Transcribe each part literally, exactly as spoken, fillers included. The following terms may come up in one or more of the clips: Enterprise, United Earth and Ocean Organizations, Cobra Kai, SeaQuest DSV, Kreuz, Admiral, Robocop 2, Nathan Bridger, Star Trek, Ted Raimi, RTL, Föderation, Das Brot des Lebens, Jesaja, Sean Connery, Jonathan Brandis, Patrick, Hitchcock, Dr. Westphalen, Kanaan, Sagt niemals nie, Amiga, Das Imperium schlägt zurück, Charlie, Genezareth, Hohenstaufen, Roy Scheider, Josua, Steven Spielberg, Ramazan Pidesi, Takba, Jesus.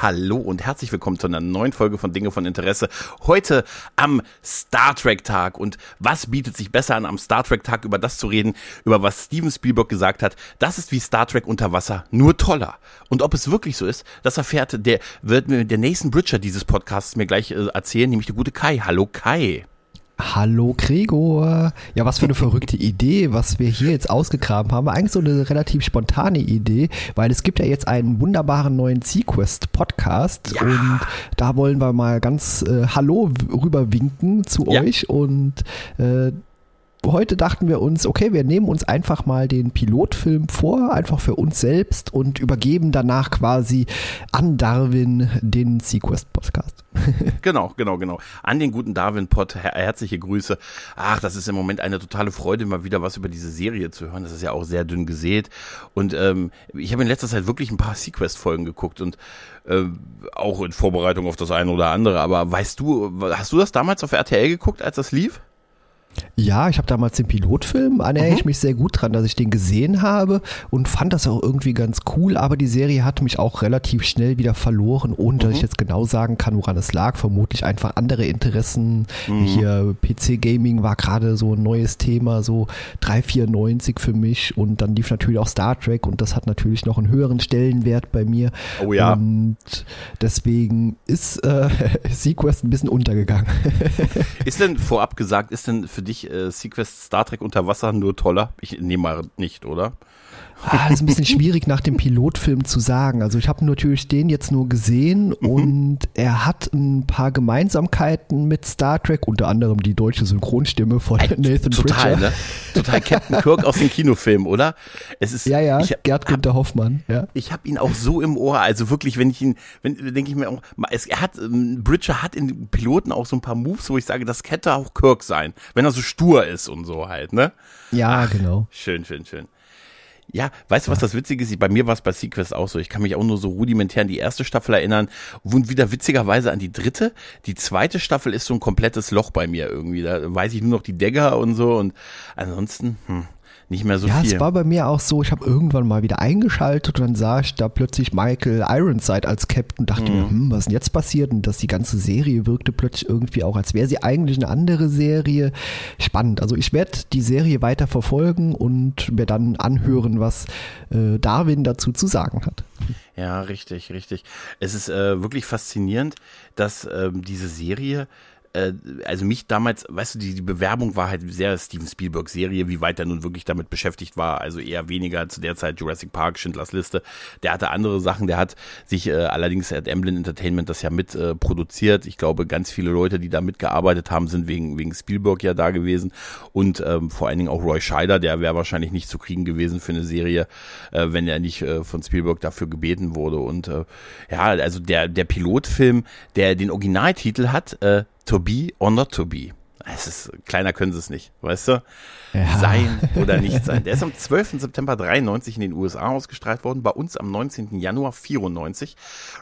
Hallo und herzlich willkommen zu einer neuen Folge von Dinge von Interesse. Heute am Star Trek Tag. Und was bietet sich besser an, am Star Trek Tag über das zu reden, über was Steven Spielberg gesagt hat? Das ist wie Star Trek unter Wasser, nur toller. Und ob es wirklich so ist, das erfährt der, wird mir der Nathan Bridger dieses Podcasts mir gleich äh, erzählen, nämlich der gute Kai. Hallo Kai. Hallo Gregor. Ja, was für eine verrückte Idee, was wir hier jetzt ausgegraben haben. Eigentlich so eine relativ spontane Idee, weil es gibt ja jetzt einen wunderbaren neuen SeaQuest Podcast ja. Und da wollen wir mal ganz äh, Hallo rüberwinken zu ja. euch und äh, heute dachten wir uns, okay, wir nehmen uns einfach mal den Pilotfilm vor, einfach für uns selbst und übergeben danach quasi an Darwin den SeaQuest-Podcast. Genau, genau, genau. An den guten Darwin Pod, her- herzliche Grüße. Ach, das ist im Moment eine totale Freude, mal wieder was über diese Serie zu hören. Das ist ja auch sehr dünn gesät. Und ähm, ich habe in letzter Zeit wirklich ein paar SeaQuest-Folgen geguckt und ähm, auch in Vorbereitung auf das eine oder andere. Aber weißt du, hast du das damals auf R T L geguckt, als das lief? Ja, ich habe damals den Pilotfilm, erinnere ich mich sehr gut dran, dass ich den gesehen habe und fand das auch irgendwie ganz cool, aber die Serie hat mich auch relativ schnell wieder verloren, ohne dass mhm. ich jetzt genau sagen kann, woran es lag, vermutlich einfach andere Interessen, mhm. hier P C-Gaming war gerade so ein neues Thema, so drei vierundneunzig für mich und dann lief natürlich auch Star Trek und das hat natürlich noch einen höheren Stellenwert bei mir oh ja. und deswegen ist äh, SeaQuest ein bisschen untergegangen. Ist denn, vorab gesagt, ist denn für dich äh, SeaQuest Star Trek unter Wasser nur toller? Ich nehme mal nicht, oder? Ah, das ist ein bisschen schwierig nach dem Pilotfilm zu sagen. Also ich habe natürlich den jetzt nur gesehen mhm. und er hat ein paar Gemeinsamkeiten mit Star Trek, unter anderem die deutsche Synchronstimme von Ey, Nathan total, Bridger. Ne? Total Captain Kirk aus dem Kinofilm, oder? Es ist, ja, ja, Gerd-Günter Hoffmann. Ja. Ich habe ihn auch so im Ohr, also wirklich, wenn ich ihn, wenn denke ich mir auch, es, er hat, Bridger hat in den Piloten auch so ein paar Moves, wo ich sage, das könnte auch Kirk sein, wenn er so stur ist und so halt, ne? Ja, ach, genau. Schön, schön, schön. Ja, weißt du, was das Witzige ist? Bei mir war es bei SeaQuest auch so. Ich kann mich auch nur so rudimentär an die erste Staffel erinnern und wieder witzigerweise an die dritte. Die zweite Staffel ist so ein komplettes Loch bei mir irgendwie. Da weiß ich nur noch die Dagger und so und ansonsten, hm. nicht mehr so ja, viel. Ja, es war bei mir auch so, ich habe irgendwann mal wieder eingeschaltet und dann sah ich da plötzlich Michael Ironside als Captain und dachte mhm. mir, hm, was ist denn jetzt passiert? Und dass die ganze Serie wirkte plötzlich irgendwie auch, als wäre sie eigentlich eine andere Serie. Spannend. Also ich werde die Serie weiter verfolgen und mir dann anhören, was äh, Darwin dazu zu sagen hat. Ja, richtig, richtig. Es ist äh, wirklich faszinierend, dass äh, diese Serie also mich damals, weißt du, die, die Bewerbung war halt sehr Steven Spielberg Serie, wie weit er nun wirklich damit beschäftigt war, also eher weniger zu der Zeit Jurassic Park, Schindlers Liste, der hatte andere Sachen, der hat sich äh, allerdings hat Emblem Entertainment das ja mit äh, produziert, ich glaube ganz viele Leute, die da mitgearbeitet haben, sind wegen, wegen Spielberg ja da gewesen und ähm, vor allen Dingen auch Roy Scheider, der wäre wahrscheinlich nicht zu kriegen gewesen für eine Serie, äh, wenn er nicht äh, von Spielberg dafür gebeten wurde und äh, ja, also der, der Pilotfilm, der den Originaltitel hat, äh, To be or not to be. Es ist, kleiner können sie es nicht, weißt du? Ja. Sein oder nicht sein. Der ist am zwölften September dreiundneunzig in den U S A ausgestrahlt worden, bei uns am neunzehnten Januar vierundneunzig.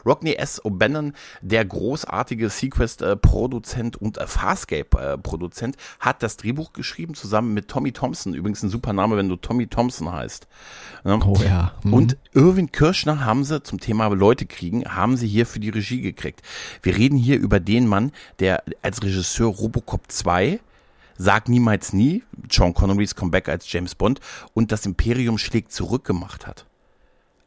Rockne S. O'Bannon, der großartige SeaQuest-Produzent und äh, Farscape-Produzent, hat das Drehbuch geschrieben, zusammen mit Tommy Thompson. Übrigens ein super Name, wenn du Tommy Thompson heißt. Ne? Oh ja. Mhm. Und Irwin Kirschner haben sie, zum Thema Leute kriegen, haben sie hier für die Regie gekriegt. Wir reden hier über den Mann, der als Regisseur Robocop zwei, Sagt niemals nie, Sean Connerys Comeback als James Bond und Das Imperium schlägt zurück gemacht hat.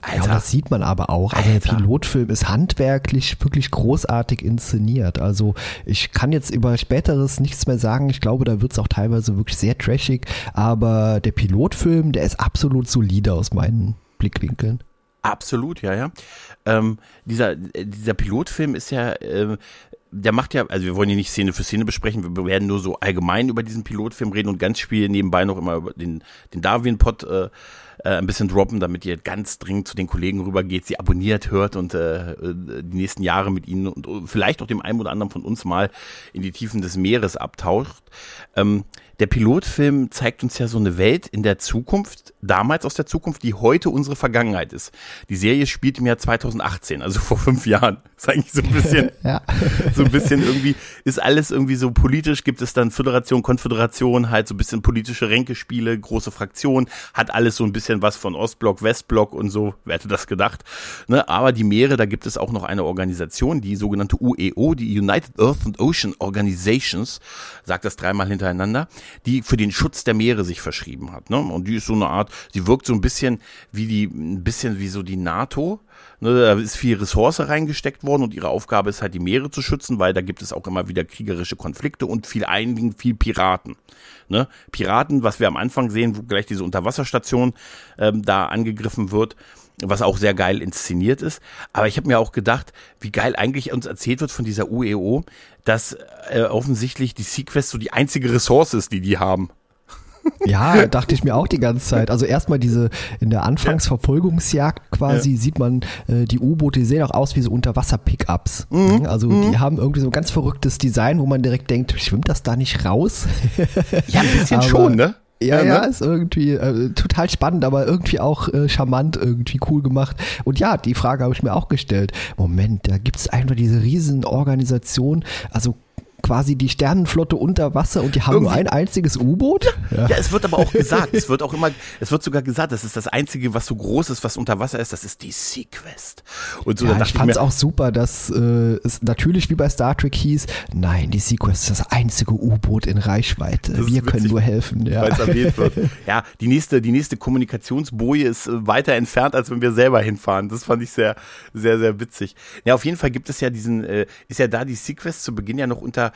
Alter. Ja, das sieht man aber auch. Also der Pilotfilm ist handwerklich wirklich großartig inszeniert. Also ich kann jetzt über Späteres nichts mehr sagen. Ich glaube, da wird es auch teilweise wirklich sehr trashig. Aber der Pilotfilm, der ist absolut solide aus meinen Blickwinkeln. Absolut, ja, ja. Ähm, dieser, dieser Pilotfilm ist ja... Äh, der macht ja, also wir wollen hier nicht Szene für Szene besprechen, wir werden nur so allgemein über diesen Pilotfilm reden und ganz viel nebenbei noch immer über den, den Darwin Pod äh, äh, ein bisschen droppen, damit ihr ganz dringend zu den Kollegen rübergeht, sie abonniert, hört und äh, die nächsten Jahre mit ihnen und uh, vielleicht auch dem einen oder anderen von uns mal in die Tiefen des Meeres abtaucht. Ähm, der Pilotfilm zeigt uns ja so eine Welt in der Zukunft, damals aus der Zukunft, die heute unsere Vergangenheit ist. Die Serie spielt im Jahr zwanzig achtzehn, also vor fünf Jahren. Ist eigentlich so ein bisschen, ja. so ein bisschen irgendwie, ist alles irgendwie so politisch, gibt es dann Föderation, Konföderation, halt so ein bisschen politische Ränkespiele, große Fraktionen, hat alles so ein bisschen was von Ostblock, Westblock und so, wer hätte das gedacht, ne? Aber die Meere, da gibt es auch noch eine Organisation, die sogenannte U E O, die United Earth and Ocean Organizations, sagt das dreimal hintereinander, die für den Schutz der Meere sich verschrieben hat, ne? Und die ist so eine Art, sie wirkt so ein bisschen wie die, ein bisschen wie so die NATO, ne? Da ist viel Ressource reingesteckt worden und ihre Aufgabe ist halt, die Meere zu schützen, weil da gibt es auch immer wieder kriegerische Konflikte und viel einigen, viel Piraten, ne? Piraten, was wir am Anfang sehen, wo gleich diese Unterwasserstation ähm, da angegriffen wird, was auch sehr geil inszeniert ist. Aber ich habe mir auch gedacht, wie geil eigentlich uns erzählt wird von dieser U E O, dass äh, offensichtlich die SeaQuest so die einzige Ressource ist, die die haben. Ja, dachte ich mir auch die ganze Zeit. Also erstmal diese, in der Anfangsverfolgungsjagd quasi, ja. sieht man äh, die U-Boote, die sehen auch aus wie so Unterwasser-Pickups. Mhm. Also mhm. die haben irgendwie so ein ganz verrücktes Design, wo man direkt denkt, schwimmt das da nicht raus? Ja, ein bisschen aber, schon, ne? Ja, ja, ne? Ja, ist irgendwie äh, total spannend, aber irgendwie auch äh, charmant, irgendwie cool gemacht. Und ja, die Frage habe ich mir auch gestellt. Moment, da gibt's einfach diese riesen Organisation, also quasi die Sternenflotte unter Wasser und die haben irgendwie nur ein einziges U-Boot? Ja. Ja, es wird aber auch gesagt, es wird auch immer, es wird sogar gesagt, das ist das Einzige, was so groß ist, was unter Wasser ist, das ist die SeaQuest. Und so, ja, dann ich fand es auch super, dass äh, es natürlich wie bei Star Trek hieß, nein, die SeaQuest ist das einzige U-Boot in Reichweite, wir witzig, können nur helfen. Ja, weil's erwähnt wird. Ja, die nächste, die nächste Kommunikationsboje ist weiter entfernt, als wenn wir selber hinfahren. Das fand ich sehr, sehr, sehr witzig. Ja, auf jeden Fall gibt es ja diesen, äh, ist ja da die SeaQuest zu Beginn ja noch unter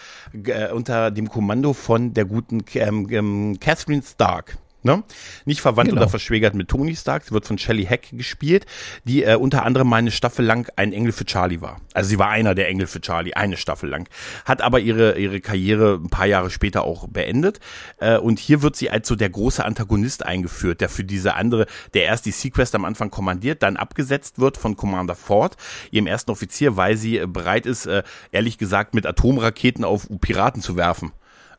unter dem Kommando von der guten ähm, ähm, Catherine Stark. Ne? Nicht verwandt genau. oder verschwägert mit Tony Stark. Sie wird von Shelley Heck gespielt, die äh, unter anderem mal eine Staffel lang ein Engel für Charlie war. Also sie war einer der Engel für Charlie, eine Staffel lang. Hat aber ihre ihre Karriere ein paar Jahre später auch beendet. Äh, und hier wird sie als so der große Antagonist eingeführt, der für diese andere, der erst die SeaQuest am Anfang kommandiert, dann abgesetzt wird von Commander Ford, ihrem ersten Offizier, weil sie äh, bereit ist, äh, ehrlich gesagt, mit Atomraketen auf Piraten zu werfen.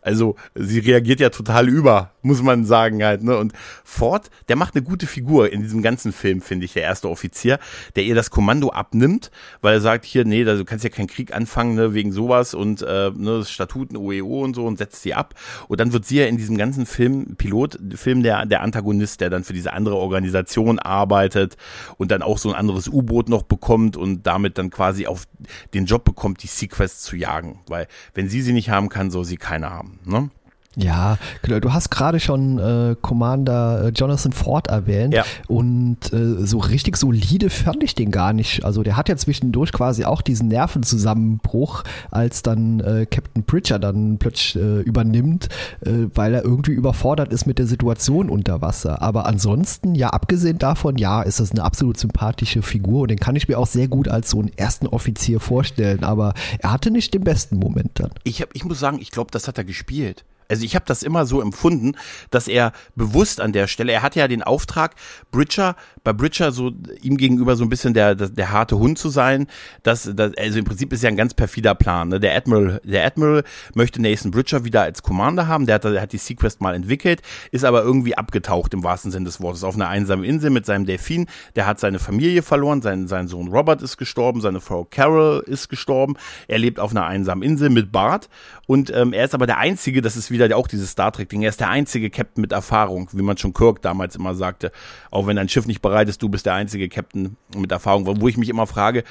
Also sie reagiert ja total über, muss man sagen halt, ne? Und Ford, der macht eine gute Figur in diesem ganzen Film, finde ich, der erste Offizier, der ihr das Kommando abnimmt, weil er sagt, hier, nee, da, du kannst ja keinen Krieg anfangen, ne, wegen sowas und äh, ne, Statuten, U E O und so, und setzt sie ab. Und dann wird sie ja in diesem ganzen Film, Pilotfilm, der, der Antagonist, der dann für diese andere Organisation arbeitet und dann auch so ein anderes U-Boot noch bekommt und damit dann quasi auf den Job bekommt, die SeaQuest zu jagen. Weil wenn sie sie nicht haben kann, soll sie keine haben. Ne? Ja, genau. Du hast gerade schon äh, Commander Jonathan Ford erwähnt, ja. Und äh, so richtig solide fand ich den gar nicht. Also der hat ja zwischendurch quasi auch diesen Nervenzusammenbruch, als dann äh, Captain Pritchard dann plötzlich äh, übernimmt, äh, weil er irgendwie überfordert ist mit der Situation unter Wasser. Aber ansonsten, ja, abgesehen davon, ja, ist das eine absolut sympathische Figur und den kann ich mir auch sehr gut als so einen ersten Offizier vorstellen. Aber er hatte nicht den besten Moment dann. Ich hab, ich muss sagen, ich glaube, das hat er gespielt. Also ich habe das immer so empfunden, dass er bewusst an der Stelle, er hatte ja den Auftrag, Bridger, bei Bridger so ihm gegenüber so ein bisschen der der, der harte Hund zu sein, dass, dass, also im Prinzip ist ja ein ganz perfider Plan, ne? Der Admiral, der Admiral möchte Nathan Bridger wieder als Commander haben, der hat, der hat die SeaQuest mal entwickelt, ist aber irgendwie abgetaucht im wahrsten Sinne des Wortes, auf einer einsamen Insel mit seinem Delfin, der hat seine Familie verloren, sein, sein Sohn Robert ist gestorben, seine Frau Carol ist gestorben, er lebt auf einer einsamen Insel mit Bart und ähm, er ist aber der Einzige, das ist wieder auch dieses Star Trek Ding. Er ist der einzige Captain mit Erfahrung, wie man schon Kirk damals immer sagte. Auch wenn dein Schiff nicht bereit ist, du bist der einzige Captain mit Erfahrung. Wo ich mich immer frage,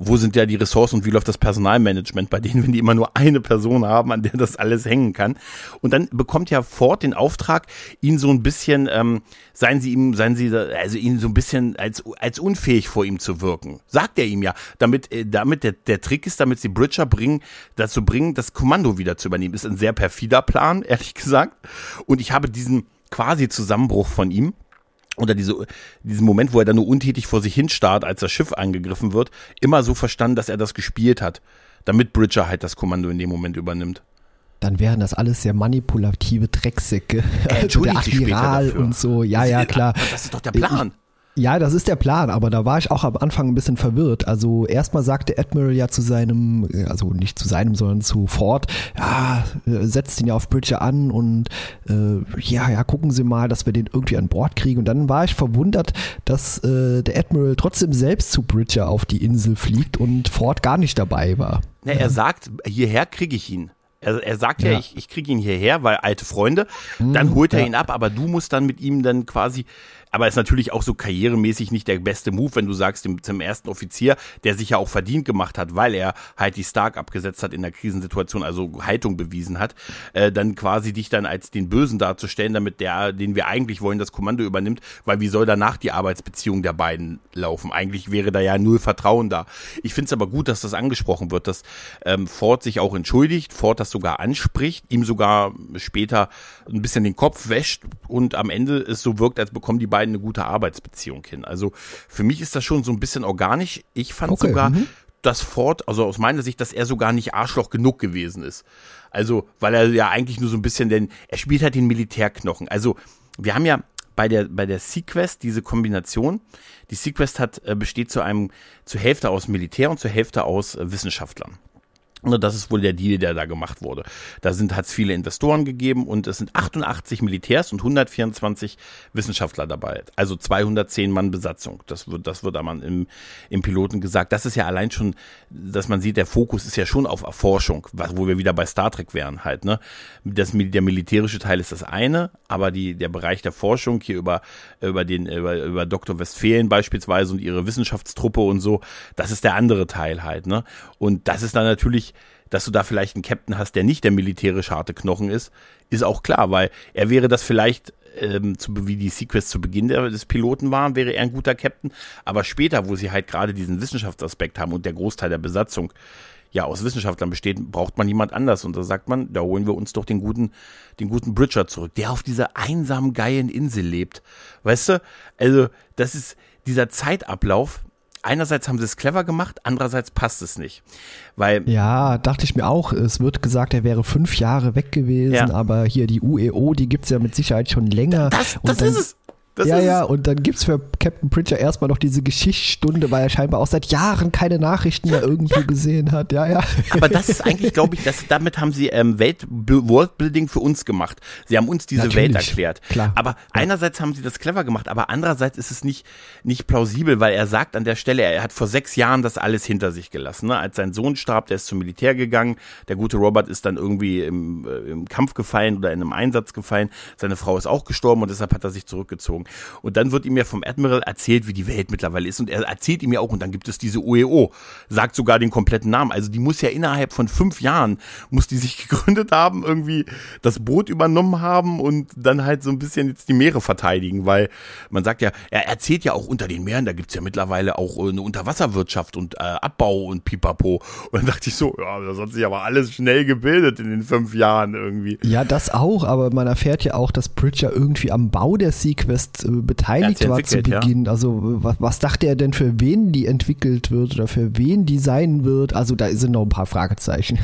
wo sind ja die Ressourcen und wie läuft das Personalmanagement bei denen, wenn die immer nur eine Person haben, an der das alles hängen kann. Und dann bekommt ja Ford den Auftrag, ihn so ein bisschen, ähm, seien sie ihm, seien sie, also ihn so ein bisschen als, als unfähig vor ihm zu wirken. Sagt er ihm ja. Damit, äh, damit der, der Trick ist, damit sie Bridger bringen, dazu bringen, das Kommando wieder zu übernehmen. Ist ein sehr perfider Plan, ehrlich gesagt. Und ich habe diesen quasi Zusammenbruch von ihm, oder diese, diesen Moment, wo er dann nur untätig vor sich hinstarrt, als das Schiff angegriffen wird, immer so verstanden, dass er das gespielt hat. damit Bridger halt das Kommando in dem Moment übernimmt. Dann wären das alles sehr manipulative Drecksäcke. Also der Admiral und so. Ja, ja, klar. Das ist doch der Plan. Ja, das ist der Plan, aber da war ich auch am Anfang ein bisschen verwirrt. Also erstmal sagte Admiral ja zu seinem, also nicht zu seinem, sondern zu Ford, ja, setzt ihn ja auf Bridger an und äh, ja, ja, gucken Sie mal, dass wir den irgendwie an Bord kriegen. Und dann war ich verwundert, dass äh, der Admiral trotzdem selbst zu Bridger auf die Insel fliegt und Ford gar nicht dabei war. Na, er sagt, hierher kriege ich ihn. Er, er sagt ja, ja ich, ich kriege ihn hierher, weil alte Freunde, dann holt er ja. ihn ab, aber du musst dann mit ihm dann quasi, aber ist natürlich auch so karrieremäßig nicht der beste Move, wenn du sagst, dem, zum ersten Offizier, der sich ja auch verdient gemacht hat, weil er halt die Stark abgesetzt hat in der Krisensituation, also Haltung bewiesen hat, äh, dann quasi dich dann als den Bösen darzustellen, damit der, den wir eigentlich wollen, das Kommando übernimmt, weil wie soll danach die Arbeitsbeziehung der beiden laufen? Eigentlich wäre da ja null Vertrauen da. Ich finde es aber gut, dass das angesprochen wird, dass ähm, Ford sich auch entschuldigt, Ford das sogar anspricht, ihm sogar später ein bisschen den Kopf wäscht und am Ende es so wirkt, als bekommen die beiden eine gute Arbeitsbeziehung hin. Also für mich ist das schon so ein bisschen organisch. Ich fand okay, sogar, m-hmm. dass Ford, also aus meiner Sicht, dass er sogar nicht Arschloch genug gewesen ist. Also, weil er ja eigentlich nur so ein bisschen, denn er spielt halt den Militärknochen. Also wir haben ja Bei der, bei der SeaQuest, diese Kombination, die SeaQuest hat, besteht zu einem, zur Hälfte aus Militär und zur Hälfte aus Wissenschaftlern. Und das ist wohl der Deal, der da gemacht wurde. Da hat es viele Investoren gegeben und es sind achtundachtzig Militärs und hundertvierundzwanzig Wissenschaftler dabei. Also zweihundertzehn Mann Besatzung. Das wird, das wird aber im, im Piloten gesagt. Das ist ja allein schon, dass man sieht, der Fokus ist ja schon auf Erforschung, wo wir wieder bei Star Trek wären halt, ne? Das, der militärische Teil ist das eine, aber die, der Bereich der Forschung hier über, über den, über, über Doktor Westphalen beispielsweise und ihre Wissenschaftstruppe und so, das ist der andere Teil halt, ne? Und das ist dann natürlich, dass du da vielleicht einen Captain hast, der nicht der militärisch harte Knochen ist, ist auch klar, weil er wäre das vielleicht, ähm, zu, wie die Sequels zu Beginn der, des Piloten waren, wäre er ein guter Captain, aber später, wo sie halt gerade diesen Wissenschaftsaspekt haben und der Großteil der Besatzung ja aus Wissenschaftlern besteht, braucht man jemand anders und da sagt man, da holen wir uns doch den guten, den guten Bridger zurück, der auf dieser einsamen, geilen Insel lebt, weißt du, also das ist dieser Zeitablauf. Einerseits haben sie es clever gemacht, andererseits passt es nicht. Weil ja, dachte ich mir auch. Es wird gesagt, er wäre fünf Jahre weg gewesen, ja. aber hier die U E O, die gibt es ja mit Sicherheit schon länger. Das, das und dann, ist es. Das ja, ist ja, es. Und dann gibt es für Captain Pritchard erstmal noch diese Geschichtsstunde, weil er scheinbar auch seit Jahren keine Nachrichten mehr irgendwo ja. gesehen hat. Ja, ja. Aber das ist eigentlich, glaube ich, dass, damit haben sie ähm, Welt, Worldbuilding für uns gemacht. Sie haben uns diese Natürlich. Welt erklärt. Klar. Aber ja. einerseits haben sie das clever gemacht, aber andererseits ist es nicht, nicht plausibel, weil er sagt an der Stelle, er hat vor sechs Jahren das alles hinter sich gelassen. Ne? Als sein Sohn starb, der ist zum Militär gegangen, der gute Robert ist dann irgendwie im, im Kampf gefallen oder in einem Einsatz gefallen, seine Frau ist auch gestorben und deshalb hat er sich zurückgezogen. Und dann wird ihm ja vom Admiral erzählt, wie die Welt mittlerweile ist. Und er erzählt ihm ja auch, und dann gibt es diese U E O, sagt sogar den kompletten Namen. Also die muss ja innerhalb von fünf Jahren, muss die sich gegründet haben, irgendwie das Boot übernommen haben und dann halt so ein bisschen jetzt die Meere verteidigen. Weil man sagt ja, er erzählt ja auch unter den Meeren, da gibt es ja mittlerweile auch eine Unterwasserwirtschaft und äh, Abbau und Pipapo. Und dann dachte ich so, ja, das hat sich aber alles schnell gebildet in den fünf Jahren irgendwie. Ja, das auch, aber man erfährt ja auch, dass Bridger irgendwie am Bau der SeaQuest beteiligt war zu Beginn, ja. also was, was dachte er denn, für wen die entwickelt wird oder für wen die sein wird, also da sind noch ein paar Fragezeichen.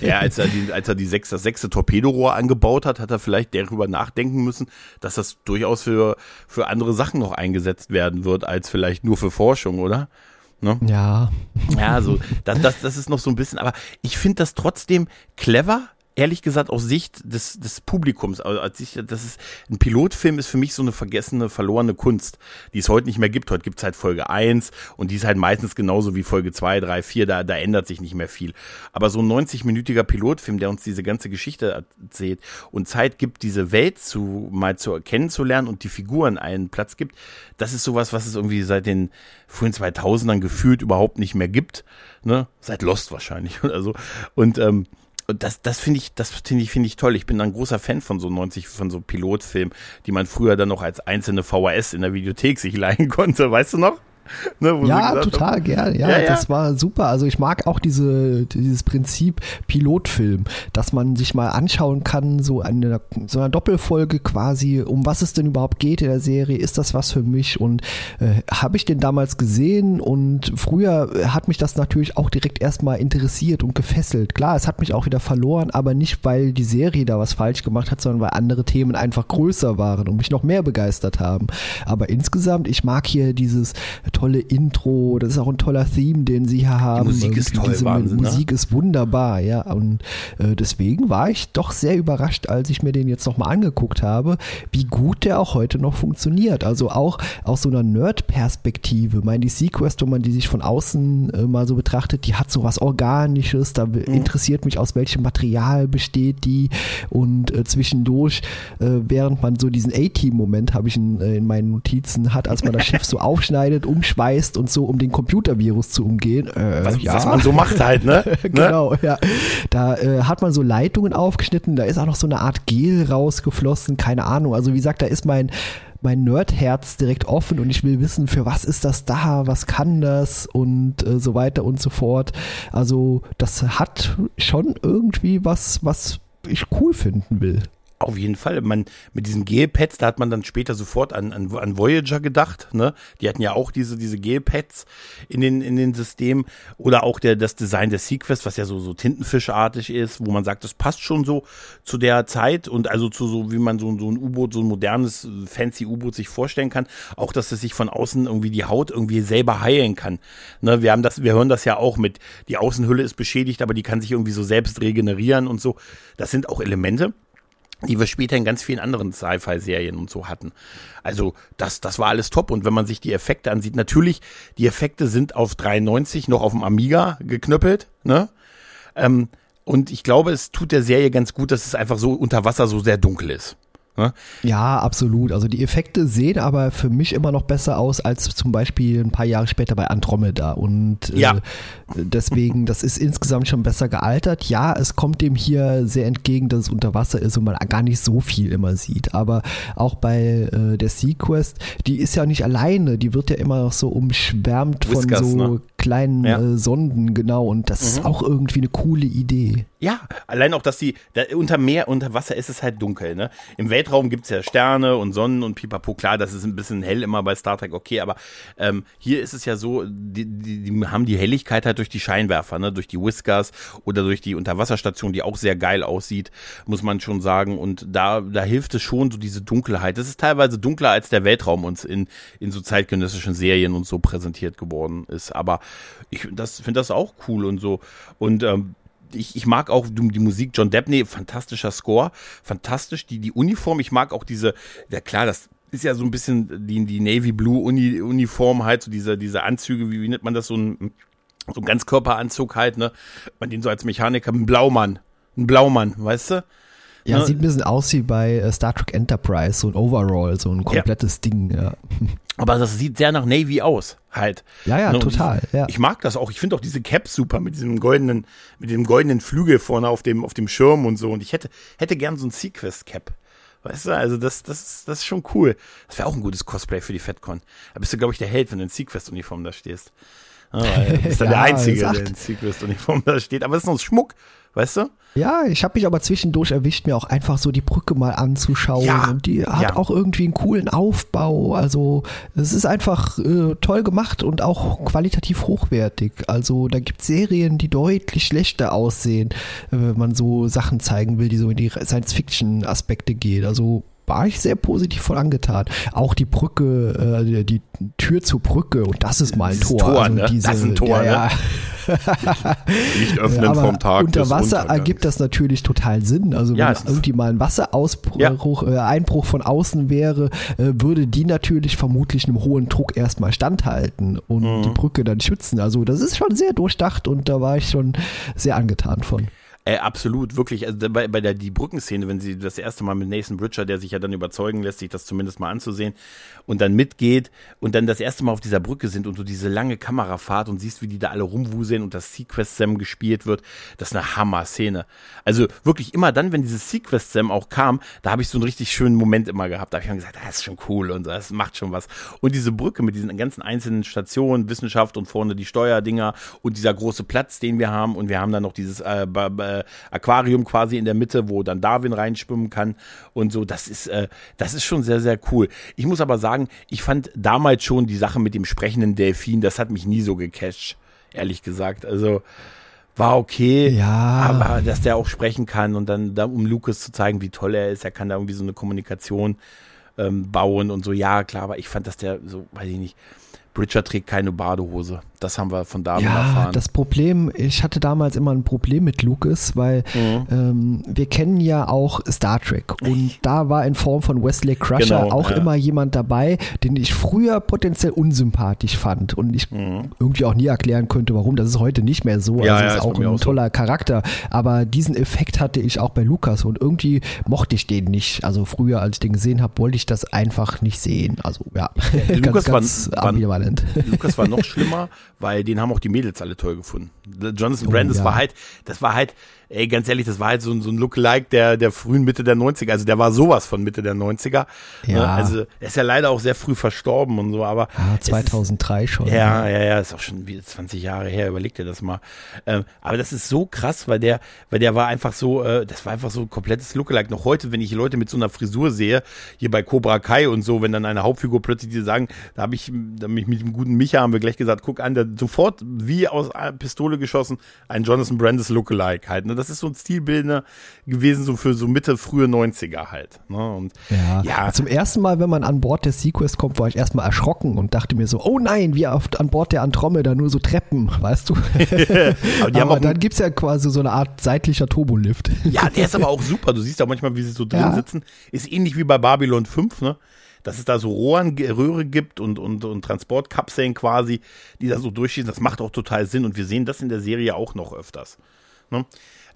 Ja, als er, die, als er die sechs, das sechste Torpedorohr angebaut hat, hat er vielleicht darüber nachdenken müssen, dass das durchaus für, für andere Sachen noch eingesetzt werden wird, als vielleicht nur für Forschung, oder? Ne? Ja. Ja, also das, das, das ist noch so ein bisschen, aber ich finde das trotzdem clever, ehrlich gesagt aus Sicht des, des Publikums, also als ich, das ist, ein Pilotfilm ist für mich so eine vergessene, verlorene Kunst, die es heute nicht mehr gibt. Heute gibt es halt Folge eins und die ist halt meistens genauso wie Folge zwei, drei, vier, da, da ändert sich nicht mehr viel. Aber so ein neunzigminütiger Pilotfilm, der uns diese ganze Geschichte erzählt und Zeit gibt, diese Welt zu, mal zu kennenzulernen und die Figuren einen Platz gibt, das ist sowas, was es irgendwie seit den frühen zweitausendern gefühlt überhaupt nicht mehr gibt, ne? Seit Lost wahrscheinlich oder so. Und, ähm, Und das, das finde ich, das finde ich, finde ich toll. Ich bin ein großer Fan von so neunzig, von so Pilotfilmen, die man früher dann noch als einzelne V H S in der Videothek sich leihen konnte, weißt du noch? Ne, wo ja, total gerne. Ja, ja, ja, das war super. Also ich mag auch diese, dieses Prinzip Pilotfilm, dass man sich mal anschauen kann, so eine, so eine Doppelfolge quasi, um was es denn überhaupt geht in der Serie. Ist das was für mich? Und äh, habe ich den damals gesehen? Und früher hat mich das natürlich auch direkt erstmal interessiert und gefesselt. Klar, es hat mich auch wieder verloren, aber nicht, weil die Serie da was falsch gemacht hat, sondern weil andere Themen einfach größer waren und mich noch mehr begeistert haben. Aber insgesamt, ich mag hier dieses tolle Intro, das ist auch ein toller Theme, den sie hier haben. Die Musik ist toll, Diese Wahnsinn, Musik ne? ist wunderbar, ja. Und äh, deswegen war ich doch sehr überrascht, als ich mir den jetzt nochmal angeguckt habe, wie gut der auch heute noch funktioniert. Also auch aus so einer Nerd-Perspektive. Ich meine, die SeaQuest, wenn man die sich von außen äh, mal so betrachtet, die hat so was Organisches, da mhm. interessiert mich, aus welchem Material besteht die, und äh, zwischendurch, äh, während man so diesen A-Team-Moment, habe ich in, äh, in meinen Notizen, hat, als man das Schiff so aufschneidet, umschweißt und so, um den Computervirus zu umgehen. Äh, was, ja. was man so macht halt, ne? Genau, ja. Da äh, hat man so Leitungen aufgeschnitten, da ist auch noch so eine Art Gel rausgeflossen, keine Ahnung. Also wie gesagt, da ist mein mein Nerdherz direkt offen und ich will wissen, für was ist das da, was kann das und äh, so weiter und so fort. Also das hat schon irgendwie was, was ich cool finden will. Auf jeden Fall. Man, mit diesen Gelpads, da hat man dann später sofort an, an, an Voyager gedacht. Ne? Die hatten ja auch diese, diese Gelpads in den, in den Systemen. Oder auch der, das Design der SeaQuest, was ja so, so tintenfischartig ist, wo man sagt, das passt schon so zu der Zeit. Und also zu so, wie man so, so ein U-Boot, so ein modernes, fancy U-Boot sich vorstellen kann. Auch, dass es sich von außen irgendwie die Haut irgendwie selber heilen kann. Ne? Wir haben das, wir hören das ja auch mit, die Außenhülle ist beschädigt, aber die kann sich irgendwie so selbst regenerieren und so. Das sind auch Elemente, die wir später in ganz vielen anderen Sci-Fi-Serien und so hatten. Also das, das war alles top. Und wenn man sich die Effekte ansieht, natürlich, die Effekte sind auf dreiundneunzig noch auf dem Amiga geknöppelt, ne? Ähm, und ich glaube, es tut der Serie ganz gut, dass es einfach so unter Wasser so sehr dunkel ist. Ja, absolut. Also die Effekte sehen aber für mich immer noch besser aus als zum Beispiel ein paar Jahre später bei Andromeda. Und ja. äh, deswegen, das ist insgesamt schon besser gealtert. Ja, es kommt dem hier sehr entgegen, dass es unter Wasser ist und man gar nicht so viel immer sieht. Aber auch bei äh, der SeaQuest, die ist ja nicht alleine. Die wird ja immer noch so umschwärmt von Lukas, so ne? kleinen ja. äh, Sonden, genau. Und das mhm. ist auch irgendwie eine coole Idee. Ja, allein auch, dass die, da, unter Meer, unter Wasser ist es halt dunkel, ne? Im Weltraum gibt es ja Sterne und Sonnen und pipapo. Klar, das ist ein bisschen hell immer bei Star Trek, okay, aber ähm, hier ist es ja so, die, die, die haben die Helligkeit halt durch die Scheinwerfer, ne? Durch die Whiskers oder durch die Unterwasserstation, die auch sehr geil aussieht, muss man schon sagen. Und da, da hilft es schon, so diese Dunkelheit. Das ist teilweise dunkler, als der Weltraum uns in, in so zeitgenössischen Serien und so präsentiert geworden ist. Aber ich finde das auch cool und so. Und ähm, Ich, ich mag auch die Musik, John Debney, fantastischer Score, fantastisch, die, die Uniform, ich mag auch diese, ja klar, das ist ja so ein bisschen die, die Navy Blue Uni, Uniform halt, so diese, diese Anzüge, wie, wie nennt man das, so ein, so ein Ganzkörperanzug halt, ne, man den so als Mechaniker, ein Blaumann, ein Blaumann, weißt du? Ja, ne? Sieht ein bisschen aus wie bei Star Trek Enterprise, so ein Overall, so ein komplettes ja. Ding, ja. Aber das sieht sehr nach Navy aus, halt. Ja, ja, ne? total. Ja. Ich mag das auch. Ich finde auch diese Cap super mit diesem goldenen, mit dem goldenen Flügel vorne auf dem, auf dem Schirm und so. Und ich hätte, hätte gern so ein SeaQuest-Cap. Weißt du, also das, das, das ist schon cool. Das wäre auch ein gutes Cosplay für die FatCon. Da bist du, glaube ich, der Held, wenn du in SeaQuest-Uniform da stehst. Oh, du bist dann ja, der Einzige, der in SeaQuest-Uniform da steht. Aber es ist noch Schmuck, weißt du? Ja, ich habe mich aber zwischendurch erwischt, mir auch einfach so die Brücke mal anzuschauen. Ja, und die hat ja. auch irgendwie einen coolen Aufbau. Also es ist einfach äh, toll gemacht und auch qualitativ hochwertig. Also da gibt es Serien, die deutlich schlechter aussehen, wenn man so Sachen zeigen will, die so in die Science-Fiction-Aspekte gehen. Also war ich sehr positiv voll angetan. Auch die Brücke, äh, die Tür zur Brücke, und das ist mal ein Tor. Tor also ne? diese, das ist ein Tor, ja, ne? Nicht öffnen aber vom Tag. Unter Wasser ergibt das natürlich total Sinn. Also wenn ja, es irgendwie mal ein Wasserausbruch, ja. äh, Einbruch von außen wäre, äh, würde die natürlich vermutlich einem hohen Druck erstmal standhalten und mhm. die Brücke dann schützen. Also das ist schon sehr durchdacht und da war ich schon sehr angetan von. Äh, absolut, wirklich. Also bei, bei der die Brückenszene, wenn sie das erste Mal mit Nathan Bridger, der sich ja dann überzeugen lässt, sich das zumindest mal anzusehen und dann mitgeht und dann das erste Mal auf dieser Brücke sind und du diese lange Kamerafahrt und siehst, wie die da alle rumwuseln und das SeaQuest-Sam gespielt wird, das ist eine Hammer-Szene. Also wirklich immer dann, wenn dieses SeaQuest-Sam auch kam, da habe ich so einen richtig schönen Moment immer gehabt. Da habe ich mir gesagt, das ist schon cool und das macht schon was. Und diese Brücke mit diesen ganzen einzelnen Stationen, Wissenschaft und vorne die Steuerdinger und dieser große Platz, den wir haben, und wir haben dann noch dieses äh, b- b- Aquarium quasi in der Mitte, wo dann Darwin reinschwimmen kann und so, das ist äh, das ist schon sehr, sehr cool. Ich muss aber sagen, ich fand damals schon die Sache mit dem sprechenden Delfin, das hat mich nie so gecatcht, ehrlich gesagt, also war okay, ja. Aber dass der auch sprechen kann und dann, dann um Lukas zu zeigen, wie toll er ist, er kann da irgendwie so eine Kommunikation ähm, bauen und so, ja klar, aber ich fand, dass der so, weiß ich nicht, Bridger trägt keine Badehose. Das haben wir von Darwin ja, erfahren. Ja, das Problem, ich hatte damals immer ein Problem mit Lukas, weil mhm. ähm, wir kennen ja auch Star Trek und da war in Form von Wesley Crusher genau, auch ja. immer jemand dabei, den ich früher potenziell unsympathisch fand und ich mhm. irgendwie auch nie erklären könnte, warum. Das ist heute nicht mehr so. Ja, also ja, ist auch ein auch toller so. Charakter. Aber diesen Effekt hatte ich auch bei Lukas und irgendwie mochte ich den nicht. Also früher, als ich den gesehen habe, wollte ich das einfach nicht sehen. Also ja, ja ganz, ganz ambivalent. Lukas war noch schlimmer, weil den haben auch die Mädels alle toll gefunden. Jonathan Brandis oh, ja. war halt, das war halt, ey, ganz ehrlich, das war halt so, so ein Lookalike der, der frühen Mitte der neunziger. Also der war sowas von Mitte der neunziger. Ja. Also er ist ja leider auch sehr früh verstorben und so, aber. Ja, zweitausenddrei ist, schon. Ja, ja, ja, ist auch schon wieder zwanzig Jahre her, überleg dir das mal. Ähm, aber das ist so krass, weil der, weil der war einfach so, äh, das war einfach so ein komplettes Lookalike. Noch heute, wenn ich Leute mit so einer Frisur sehe, hier bei Cobra Kai und so, wenn dann eine Hauptfigur plötzlich die sagen, da habe ich, da mich mit dem guten Micha haben wir gleich gesagt, guck an, der sofort wie aus einer Pistole geschossen, ein Jonathan Brandis Lookalike halt. Ne? Das ist so ein Stilbildner gewesen, so für so Mitte, frühe neunziger halt. Ne? Und ja. ja, zum ersten Mal, wenn man an Bord der SeaQuest kommt, war ich erstmal erschrocken und dachte mir so, oh nein, wie auf, an Bord der Andromeda, nur so Treppen, weißt du. aber die aber haben dann gibt es ja quasi so eine Art seitlicher Turbolift. ja, der ist aber auch super. Du siehst auch manchmal, wie sie so drin ja. sitzen. Ist ähnlich wie bei Babylon fünf, ne? Dass es da so Rohren, Röhre gibt und, und, und Transportkapseln quasi, die da so durchschießen, das macht auch total Sinn. Und wir sehen das in der Serie auch noch öfters. Ne?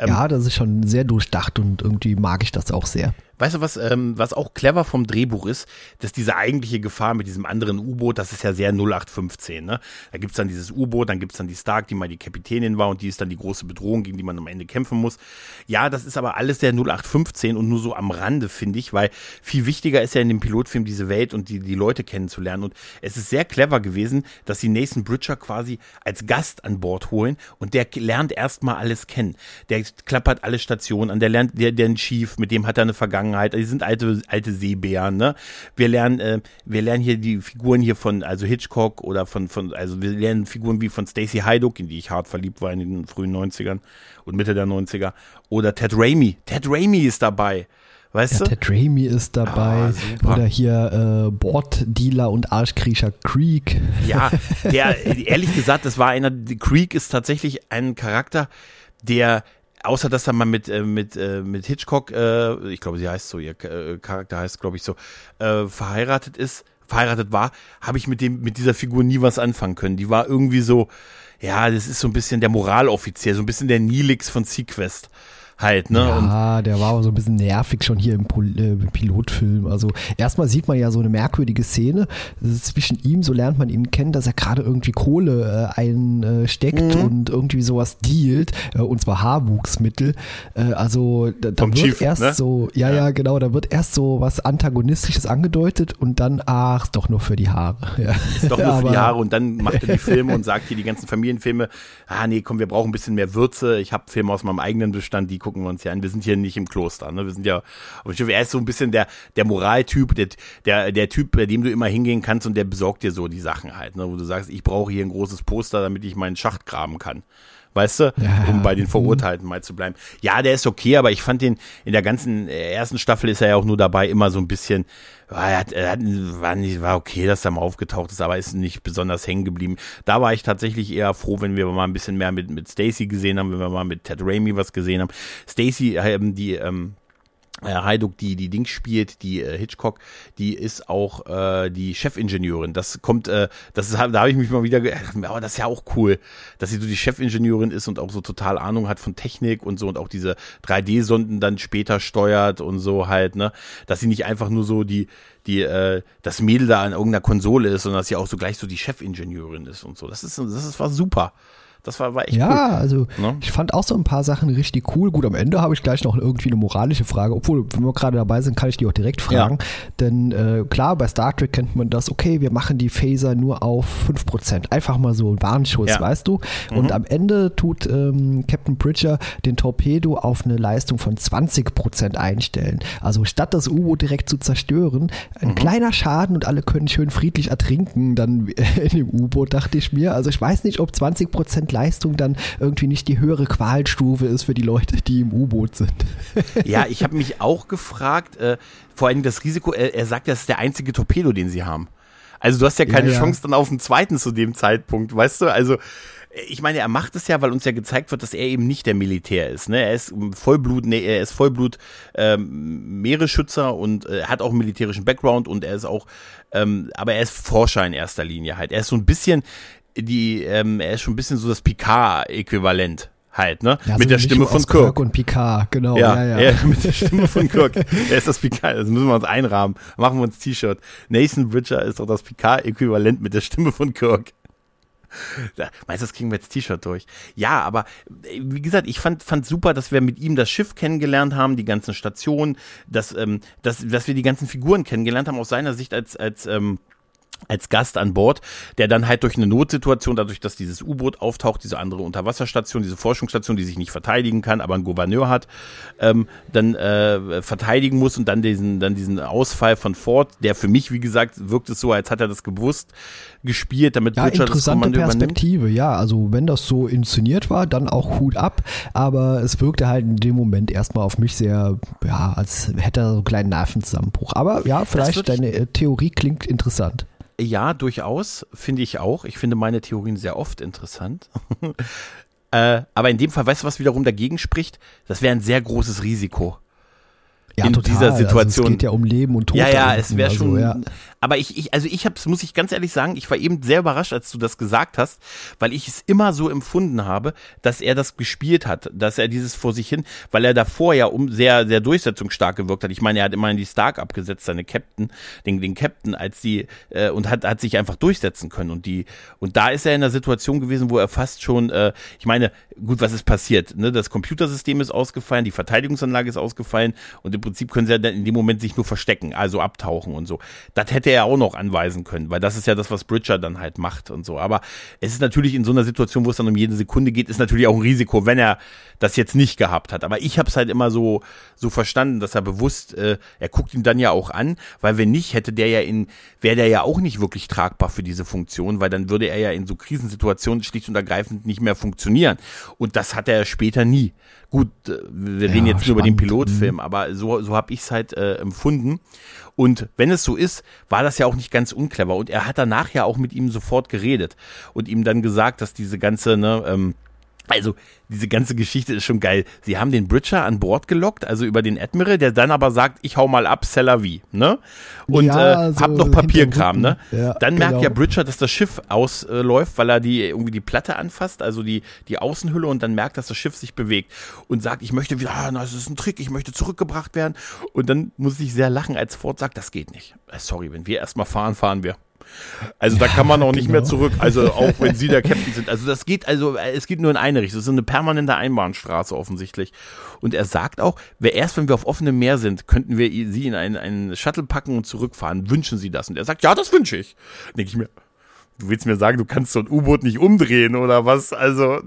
Ähm, ja, das ist schon sehr durchdacht und irgendwie mag ich das auch sehr. Weißt du, was ähm, was auch clever vom Drehbuch ist, dass diese eigentliche Gefahr mit diesem anderen U-Boot, das ist ja sehr null acht fünfzehn, ne? Da gibt's dann dieses U-Boot, dann gibt's dann die Stark, die mal die Kapitänin war und die ist dann die große Bedrohung, gegen die man am Ende kämpfen muss. Ja, das ist aber alles sehr null acht fünfzehn und nur so am Rande, finde ich, weil viel wichtiger ist ja in dem Pilotfilm diese Welt und die die Leute kennenzulernen und es ist sehr clever gewesen, dass sie Nathan Bridger quasi als Gast an Bord holen und der lernt erstmal alles kennen. Der klappert alle Stationen an, der lernt der den Chief, mit dem hat er eine Vergangenheit. Die sind alte, alte Seebären, ne? Wir lernen, äh, wir lernen hier die Figuren hier von, also Hitchcock oder von, von, also wir lernen Figuren wie von Stacey Hajduk, in die ich hart verliebt war in den frühen neunzigern und Mitte der neunziger. Oder Ted Raimi. Ted Raimi ist dabei. Weißt ja, du? Ted Raimi ist dabei. Ah, oder hier äh, Borddealer und Arschkriecher Creek. Ja, der, ehrlich gesagt, das war einer, Creek ist tatsächlich ein Charakter, der außer dass er mal mit äh, mit äh, mit Hitchcock, äh, ich glaube, sie heißt so, ihr äh, Charakter heißt, glaube ich, so, äh, verheiratet ist, verheiratet war, habe ich mit dem mit dieser Figur nie was anfangen können. Die war irgendwie so, ja, das ist so ein bisschen der Moraloffizier, so ein bisschen der Nilix von SeaQuest. Halt, ne? Ja, und der war so ein bisschen nervig schon hier im Pol- äh, Pilotfilm. Also erstmal sieht man ja so eine merkwürdige Szene zwischen ihm, so lernt man ihn kennen, dass er gerade irgendwie Kohle äh, einsteckt mhm. und irgendwie sowas dealt, äh, und zwar Haarwuchsmittel. Äh, also da, da wird Chief, erst ne? so, ja, ja, ja, genau, da wird erst so was Antagonistisches angedeutet und dann, ach, ist doch nur für die Haare. Ja. Ist doch nur Aber, für die Haare und dann macht er die Filme und sagt hier die ganzen Familienfilme, ah nee, komm, wir brauchen ein bisschen mehr Würze, ich habe Filme aus meinem eigenen Bestand, die gucken wir uns ja an. Wir sind hier nicht im Kloster, ne? Wir sind ja, er ist so ein bisschen der, der Moraltyp, der, der, der Typ, bei dem du immer hingehen kannst und der besorgt dir so die Sachen halt, ne? Wo du sagst, ich brauche hier ein großes Poster, damit ich meinen Schacht graben kann. Weißt du, ja, um bei den Verurteilten mal zu bleiben. Ja, der ist okay, aber ich fand den, in der ganzen ersten Staffel ist er ja auch nur dabei, immer so ein bisschen, er hat, er hat, war, nicht, war okay, dass er mal aufgetaucht ist, aber ist nicht besonders hängen geblieben. Da war ich tatsächlich eher froh, wenn wir mal ein bisschen mehr mit, mit Stacey gesehen haben, wenn wir mal mit Ted Raimi was gesehen haben. Stacey, die, ähm, Heyduk, die die Dings spielt, die äh, Hitchcock, die ist auch äh, die Chefingenieurin. Das kommt, äh, das ist, da habe ich mich mal wieder gedacht, aber das ist ja auch cool, dass sie so die Chefingenieurin ist und auch so total Ahnung hat von Technik und so und auch diese drei D-Sonden dann später steuert und so halt, ne, dass sie nicht einfach nur so die die äh, das Mädel da an irgendeiner Konsole ist, sondern dass sie auch so gleich so die Chefingenieurin ist und so. Das ist, das ist war super. Das war, war echt ja, cool. Ja, also ne? Ich fand auch so ein paar Sachen richtig cool. Gut, am Ende habe ich gleich noch irgendwie eine moralische Frage. Obwohl, wenn wir gerade dabei sind, kann ich die auch direkt fragen. Ja. Denn äh, klar, bei Star Trek kennt man das, okay, wir machen die Phaser nur auf fünf Prozent. Einfach mal so ein Warnschuss, ja. Weißt du? Mhm. Und am Ende tut ähm, Captain Bridger den Torpedo auf eine Leistung von zwanzig Prozent einstellen. Also statt das U-Boot direkt zu zerstören, ein mhm. kleiner Schaden und alle können schön friedlich ertrinken dann in dem U-Boot, dachte ich mir. Also ich weiß nicht, ob zwanzig Prozent Leistung dann irgendwie nicht die höhere Qualstufe ist für die Leute, die im U-Boot sind. Ja, ich habe mich auch gefragt, äh, vor allem das Risiko, er, er sagt, das ist der einzige Torpedo, den sie haben. Also du hast ja keine ja, ja. Chance dann auf einen zweiten zu dem Zeitpunkt, weißt du? Also ich meine, er macht es ja, weil uns ja gezeigt wird, dass er eben nicht der Militär ist. Ne? Er ist Vollblut, nee, er ist Vollblut ähm, Meeresschützer und äh, hat auch einen militärischen Background und er ist auch, ähm, aber er ist Forscher in erster Linie halt. Er ist so ein bisschen Die, ähm, er ist schon ein bisschen so das Picard-Äquivalent halt, ne? Ja, also mit der Stimme von Kirk. Kirk und Picard, genau. Ja, ja, ja. ja mit der Stimme von Kirk. Er ist das Picard, das müssen wir uns einrahmen. Machen wir uns ein T-Shirt. Nathan Bridger ist doch das Picard-Äquivalent mit der Stimme von Kirk. Da, meinst du, das kriegen wir jetzt T-Shirt durch? Ja, aber wie gesagt, ich fand fand super, dass wir mit ihm das Schiff kennengelernt haben, die ganzen Stationen, dass, ähm, dass, dass wir die ganzen Figuren kennengelernt haben, aus seiner Sicht als, als, ähm, als Gast an Bord, der dann halt durch eine Notsituation, dadurch, dass dieses U-Boot auftaucht, diese andere Unterwasserstation, diese Forschungsstation, die sich nicht verteidigen kann, aber einen Gouverneur hat, ähm, dann äh, verteidigen muss und dann diesen dann diesen Ausfall von Ford, der für mich, wie gesagt, wirkt es so, als hat er das bewusst gespielt, damit Bridger ja, das Kommando übernimmt. Interessante Perspektive, ja, also wenn das so inszeniert war, dann auch Hut ab, aber es wirkte halt in dem Moment erstmal auf mich sehr, ja, als hätte er so einen kleinen Nervenzusammenbruch, aber ja, vielleicht deine Theorie klingt interessant. Ja, durchaus, finde ich auch. Ich finde meine Theorien sehr oft interessant. äh, aber in dem Fall, weißt du, was wiederum dagegen spricht? Das wäre ein sehr großes Risiko. Ja, in total. Dieser Situation. Also es geht ja um Leben und Tod. Ja, ja, unten, es wäre also, schon. Ja. Aber ich, ich, also ich hab's, muss ich ganz ehrlich sagen, ich war eben sehr überrascht, als du das gesagt hast, weil ich es immer so empfunden habe, dass er das gespielt hat, dass er dieses vor sich hin, weil er davor ja um sehr, sehr durchsetzungsstark gewirkt hat. Ich meine, er hat immerhin die Stark abgesetzt, seine Captain, den, den Captain, als die, äh, und hat, hat sich einfach durchsetzen können. Und die, und da ist er in einer Situation gewesen, wo er fast schon, äh, ich meine, gut, was ist passiert? Ne? Das Computersystem ist ausgefallen, die Verteidigungsanlage ist ausgefallen und im Prinzip können sie ja in dem Moment sich nur verstecken, also abtauchen und so. Das hätte er auch noch anweisen können, weil das ist ja das, was Bridger dann halt macht und so. Aber es ist natürlich in so einer Situation, wo es dann um jede Sekunde geht, ist natürlich auch ein Risiko, wenn er das jetzt nicht gehabt hat. Aber ich habe es halt immer so, so verstanden, dass er bewusst, äh, er guckt ihn dann ja auch an, weil wenn nicht, hätte der ja in, wäre der ja auch nicht wirklich tragbar für diese Funktion, weil dann würde er ja in so Krisensituationen schlicht und ergreifend nicht mehr funktionieren. Und das hat er später nie. Gut, wir reden ja, jetzt nur über den Pilotfilm, aber so, so habe ich es halt äh, empfunden. Und wenn es so ist, war das ja auch nicht ganz unclever. Und er hat danach ja auch mit ihm sofort geredet und ihm dann gesagt, dass diese ganze, ne, ähm, also diese ganze Geschichte ist schon geil. Sie haben den Bridger an Bord gelockt, also über den Admiral, der dann aber sagt, ich hau mal ab, c'est la vie, ne? Und ja, äh, so hab noch Papierkram, ne? Ja, dann merkt genau. ja Bridger, dass das Schiff ausläuft, äh, weil er die irgendwie die Platte anfasst, also die die Außenhülle, und dann merkt, dass das Schiff sich bewegt und sagt, ich möchte wieder, ah, na, das ist ein Trick, ich möchte zurückgebracht werden. Und dann muss ich sehr lachen, als Ford sagt, das geht nicht. Sorry, wenn wir erstmal fahren, fahren wir. Also da kann man auch nicht genau. mehr zurück, also auch wenn sie der Captain sind. Also das geht, also es geht nur in eine Richtung. Es ist eine permanente Einbahnstraße offensichtlich. Und er sagt auch, wer erst wenn wir auf offenem Meer sind, könnten wir sie in einen, einen Shuttle packen und zurückfahren. Wünschen Sie das? Und er sagt, ja, das wünsche ich. Denke ich mir, du willst mir sagen, du kannst so ein U-Boot nicht umdrehen oder was? Also...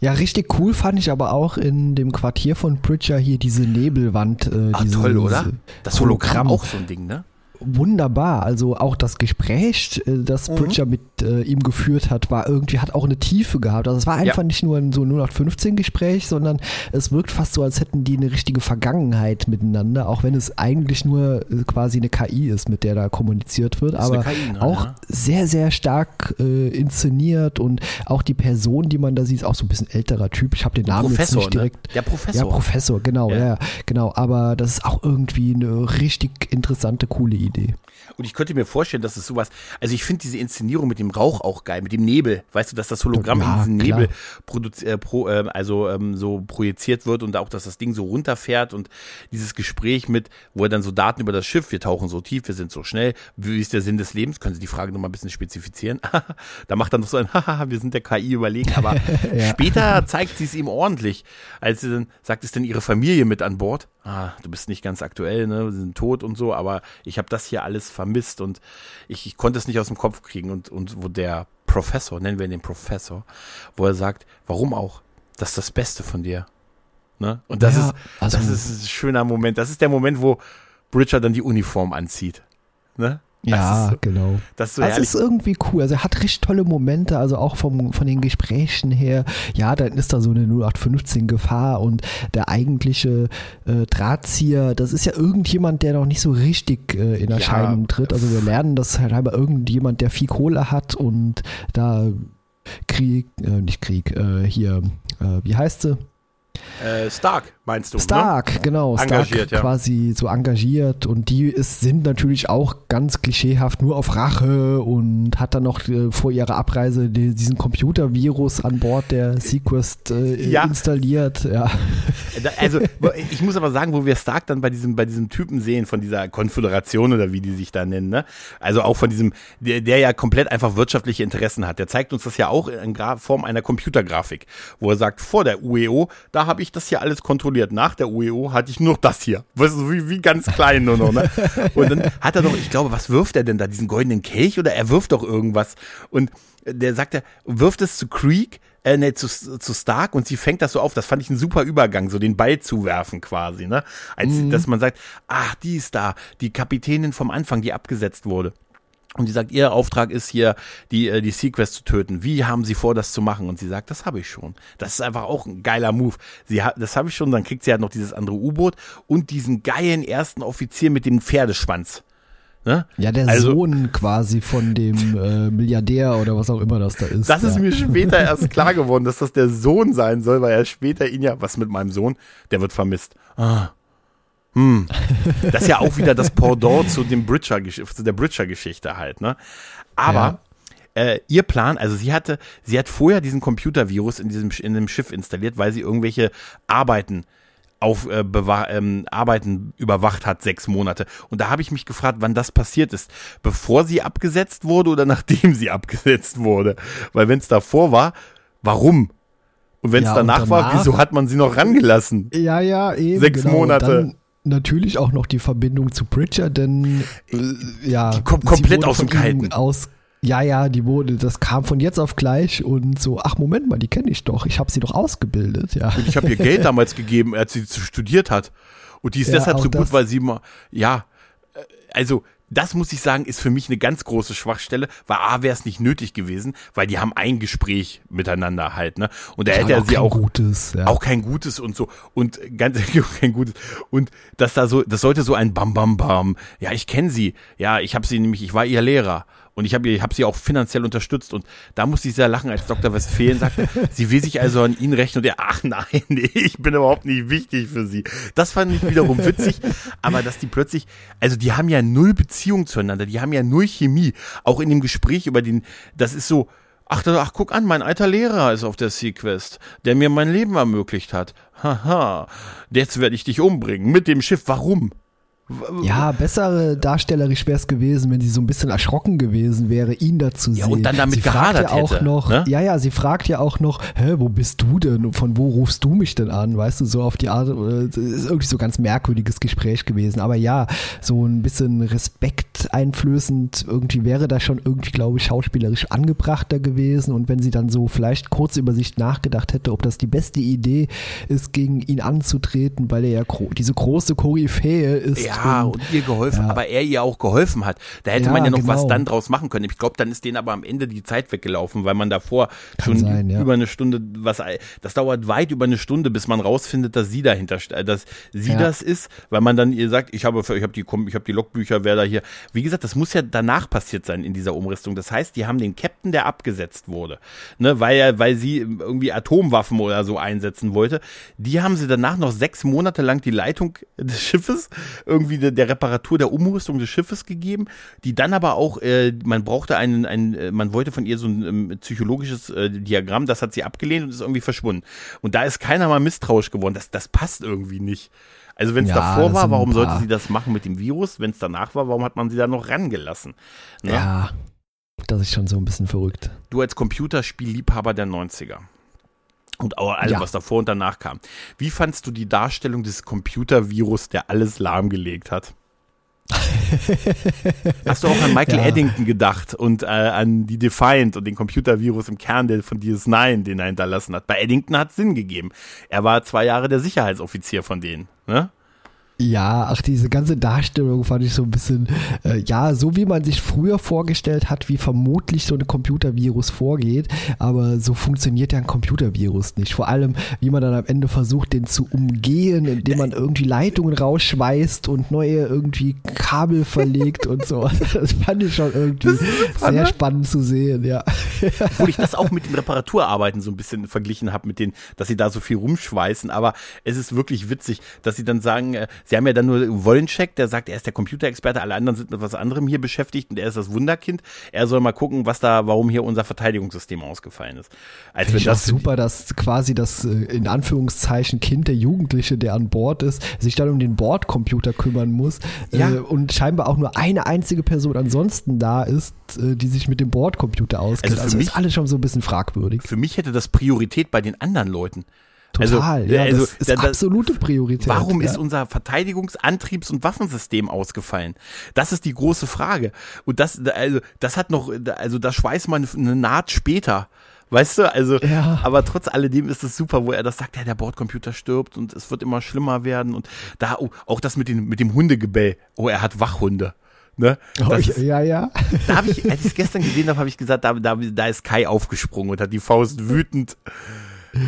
Ja, richtig cool fand ich aber auch in dem Quartier von Pritchard hier diese Nebelwand. Äh, Ach, diese, toll, oder? Das Hologramm, Hologramm auch so ein Ding, ne? wunderbar. Also auch das Gespräch, das mhm. Bridger mit äh, ihm geführt hat, war irgendwie, hat auch eine Tiefe gehabt. Also es war einfach ja. nicht nur ein so null acht fünfzehn Gespräch, sondern es wirkt fast so, als hätten die eine richtige Vergangenheit miteinander, auch wenn es eigentlich nur quasi eine K I ist, mit der da kommuniziert wird. Aber K I, ne? auch ja. sehr, sehr stark äh, inszeniert, und auch die Person, die man da sieht, ist auch so ein bisschen älterer Typ. Ich habe den Namen Professor, jetzt nicht direkt. Ne? Der Professor. Ja, Professor, genau. Ja. Ja, genau. Aber das ist auch irgendwie eine richtig interessante, coole Idee. Und ich könnte mir vorstellen, dass es sowas, also ich finde diese Inszenierung mit dem Rauch auch geil, mit dem Nebel, weißt du, dass das Hologramm ja, in diesen klar. Nebel produzi- äh, pro, äh, also ähm, so projiziert wird, und auch, dass das Ding so runterfährt, und dieses Gespräch mit, wo er dann so Daten über das Schiff, wir tauchen so tief, wir sind so schnell, wie ist der Sinn des Lebens? Können Sie die Frage nochmal ein bisschen spezifizieren? Da macht dann noch so ein, haha, wir sind der K I überlegen, aber ja. später zeigt sie es ihm ordentlich, als sie dann sagt, ist denn Ihre Familie mit an Bord? Ah, du bist nicht ganz aktuell, ne, wir sind tot und so, aber ich habe das hier alles vermisst, und ich, ich konnte es nicht aus dem Kopf kriegen, und, und wo der Professor, nennen wir ihn den Professor, wo er sagt, warum auch, das ist das Beste von dir, ne? Und das, ja, ist, also das ist ein schöner Moment, das ist der Moment, wo Bridger dann die Uniform anzieht, ne? Das ja, ist so, genau. Das ist, so also ist irgendwie cool. Also er hat richtig tolle Momente, also auch vom, von den Gesprächen her. Ja, dann ist da so eine null acht fünfzehn Gefahr, und der eigentliche äh, Drahtzieher, das ist ja irgendjemand, der noch nicht so richtig äh, in Erscheinung ja. tritt. Also wir lernen, dass halt einmal irgendjemand, der viel Kohle hat und da Krieg, äh, nicht Krieg, äh, hier, äh, wie heißt sie? Stark, meinst du? Stark, ne? Genau. Engagiert, Stark, ja. quasi so engagiert. Und die ist, sind natürlich auch ganz klischeehaft nur auf Rache, und hat dann noch äh, vor ihrer Abreise die, diesen Computervirus an Bord der SeaQuest äh, ja. installiert. Ja. Also, ich muss aber sagen, wo wir Stark dann bei diesem, bei diesem Typen sehen, von dieser Konföderation oder wie die sich da nennen, ne? Also auch von diesem, der, der ja komplett einfach wirtschaftliche Interessen hat. Der zeigt uns das ja auch in Gra- Form einer Computergrafik, wo er sagt, vor der U E O, da habe ich das hier alles kontrolliert. Nach der U E O hatte ich nur noch das hier. Weißt du, wie, wie ganz klein nur noch. Ne? Und dann hat er doch, ich glaube, was wirft er denn da? Diesen goldenen Kelch? Oder er wirft doch irgendwas. Und der sagt, er wirft es zu Creek, äh, ne, zu, zu Stark, und sie fängt das so auf. Das fand ich einen super Übergang, so den Ball zu werfen quasi. Ne? Als, mhm. dass man sagt, ach, die ist da, die Kapitänin vom Anfang, die abgesetzt wurde. Und die sagt, ihr Auftrag ist hier, die, die SeaQuest zu töten. Wie haben sie vor, das zu machen? Und sie sagt, das habe ich schon. Das ist einfach auch ein geiler Move. Sie hat, das habe ich schon, dann kriegt sie halt noch dieses andere U-Boot und diesen geilen ersten Offizier mit dem Pferdeschwanz. Ne? Ja, der also, Sohn quasi von dem äh, Milliardär oder was auch immer das da ist. Das ja. ist mir später erst klar geworden, dass das der Sohn sein soll, weil er später ihn ja, was mit meinem Sohn, der wird vermisst. Ah. Hm. Das ist ja auch wieder das Pendant zu dem Bridger, zu der Bridger-Geschichte halt, ne? Aber ja. äh, ihr Plan, also sie hatte, sie hat vorher diesen Computervirus in diesem in dem Schiff installiert, weil sie irgendwelche Arbeiten auf äh, bewahr, ähm, Arbeiten überwacht hat, sechs Monate. Und da habe ich mich gefragt, wann das passiert ist. Bevor sie abgesetzt wurde oder nachdem sie abgesetzt wurde? Weil wenn es davor war, warum? Und wenn es ja, danach, danach war, wieso hat man sie noch rangelassen? Ja, ja, eben. Sechs genau, Monate. Natürlich auch noch die Verbindung zu Bridger, denn äh, ja, die kommt komplett aus dem Kalten. Aus, ja, ja, die wurde, das kam von jetzt auf gleich und so, ach Moment mal, die kenne ich doch, ich habe sie doch ausgebildet, ja. Und ich habe ihr Geld damals gegeben, als sie studiert hat. Und die ist ja, deshalb so gut, weil sie mal, ja, also das muss ich sagen, ist für mich eine ganz große Schwachstelle, weil A, wäre es nicht nötig gewesen, weil die haben ein Gespräch miteinander halt, ne? Und da hätte er sie auch, Gutes, ja. auch kein Gutes und so und ganz kein Gutes und dass da so, das sollte so ein Bam Bam Bam. Ja, ich kenne sie, ja, ich habe sie nämlich, ich war ihr Lehrer und ich habe ich hab sie auch finanziell unterstützt und da musste ich sehr lachen, als Doktor Westphalen sagte, sie will sich also an ihn rächen und er, ach nein, nee, ich bin überhaupt nicht wichtig für sie. Das fand ich wiederum witzig, aber dass die plötzlich, also die haben ja null Beziehung zueinander, die haben ja nur Chemie, auch in dem Gespräch über den, das ist so, ach, ach guck an, mein alter Lehrer ist auf der SeaQuest, der mir mein Leben ermöglicht hat, haha, jetzt werde ich dich umbringen, mit dem Schiff, warum? Ja, bessere darstellerisch wäre es gewesen, wenn sie so ein bisschen erschrocken gewesen wäre, ihn dazu sehen. Ja, und dann damit sie gehadert ja auch hätte. Noch, ne? Ja, ja, sie fragt ja auch noch, hä, wo bist du denn? Von wo rufst du mich denn an? Weißt du, so auf die Art, ist irgendwie so ein ganz merkwürdiges Gespräch gewesen. Aber ja, so ein bisschen Respekt angsteinflößend irgendwie wäre das schon irgendwie, glaube ich, schauspielerisch angebrachter gewesen. Und wenn sie dann so vielleicht kurz über sich nachgedacht hätte, ob das die beste Idee ist, gegen ihn anzutreten, weil er ja gro- diese große Koryphäe ist. Ja, und, und ihr geholfen, ja. aber er ihr auch geholfen hat. Da hätte ja, man ja noch genau. was dann draus machen können. Ich glaube, dann ist denen aber am Ende die Zeit weggelaufen, weil man davor Kann schon sein, ja. über eine Stunde, was das dauert weit über eine Stunde, bis man rausfindet, dass sie dahinter, dass sie ja. das ist, weil man dann ihr sagt, ich habe ich habe die ich habe die Logbücher, wer da hier. Wie gesagt, das muss ja danach passiert sein in dieser Umrüstung. Das heißt, die haben den Captain, der abgesetzt wurde, ne, weil er, weil sie irgendwie Atomwaffen oder so einsetzen wollte. Die haben sie danach noch sechs Monate lang die Leitung des Schiffes, irgendwie der, der Reparatur, der Umrüstung des Schiffes gegeben, die dann aber auch, äh, man brauchte einen, einen, man wollte von ihr so ein ähm, psychologisches äh, Diagramm, das hat sie abgelehnt und ist irgendwie verschwunden. Und da ist keiner mal misstrauisch geworden. Das, das passt irgendwie nicht. Also wenn es ja, davor war, warum sollte sie das machen mit dem Virus? Wenn es danach war, warum hat man sie da noch rangelassen? Na? Ja, das ist schon so ein bisschen verrückt. Du als Computerspielliebhaber der neunziger und auch alles, ja. was davor und danach kam. Wie fandst du die Darstellung des Computervirus, der alles lahmgelegt hat? Hast du auch an Michael ja. Eddington gedacht und äh, an die Defiant und den Computervirus im Kern der von D S neun, den er hinterlassen hat? Bei Eddington hat es Sinn gegeben. Er war zwei Jahre der Sicherheitsoffizier von denen, ne? Ja, ach, diese ganze Darstellung fand ich so ein bisschen, äh, ja, so wie man sich früher vorgestellt hat, wie vermutlich so ein Computervirus vorgeht, aber so funktioniert ja ein Computervirus nicht. Vor allem, wie man dann am Ende versucht, den zu umgehen, indem man irgendwie Leitungen rausschweißt und neue irgendwie Kabel verlegt und so. Das fand ich schon irgendwie super, sehr ne? spannend zu sehen, ja. Obwohl ich das auch mit den Reparaturarbeiten so ein bisschen verglichen habe, mit denen, dass sie da so viel rumschweißen, aber es ist wirklich witzig, dass sie dann sagen, äh, sie haben ja dann nur Wollencheck, der sagt, er ist der Computerexperte, alle anderen sind mit was anderem hier beschäftigt und er ist das Wunderkind. Er soll mal gucken, was da, warum hier unser Verteidigungssystem ausgefallen ist. Also finde ich das super, dass quasi das in Anführungszeichen Kind, der Jugendliche, der an Bord ist, sich dann um den Bordcomputer kümmern muss ja. äh, und scheinbar auch nur eine einzige Person ansonsten da ist, äh, die sich mit dem Bordcomputer auskennt. Also, also mich, ist alles schon so ein bisschen fragwürdig. Für mich hätte das Priorität bei den anderen Leuten. Total, also, ja, also, das ist da, das, absolute Priorität. Warum ja. ist unser Verteidigungs-, Antriebs- und Waffensystem ausgefallen? Das ist die große Frage. Und das, also, das hat noch, also, da schweißt man eine Naht später. Weißt du, also, ja. aber trotz alledem ist es super, wo er das sagt, ja, der Bordcomputer stirbt und es wird immer schlimmer werden und da, oh, auch das mit den, mit dem Hundegebell. Oh, er hat Wachhunde. Ne? Oh, ist, ja, ja. Da habe ich, als ich es gestern gesehen habe, habe ich gesagt, da, da, da ist Kai aufgesprungen und hat die Faust wütend,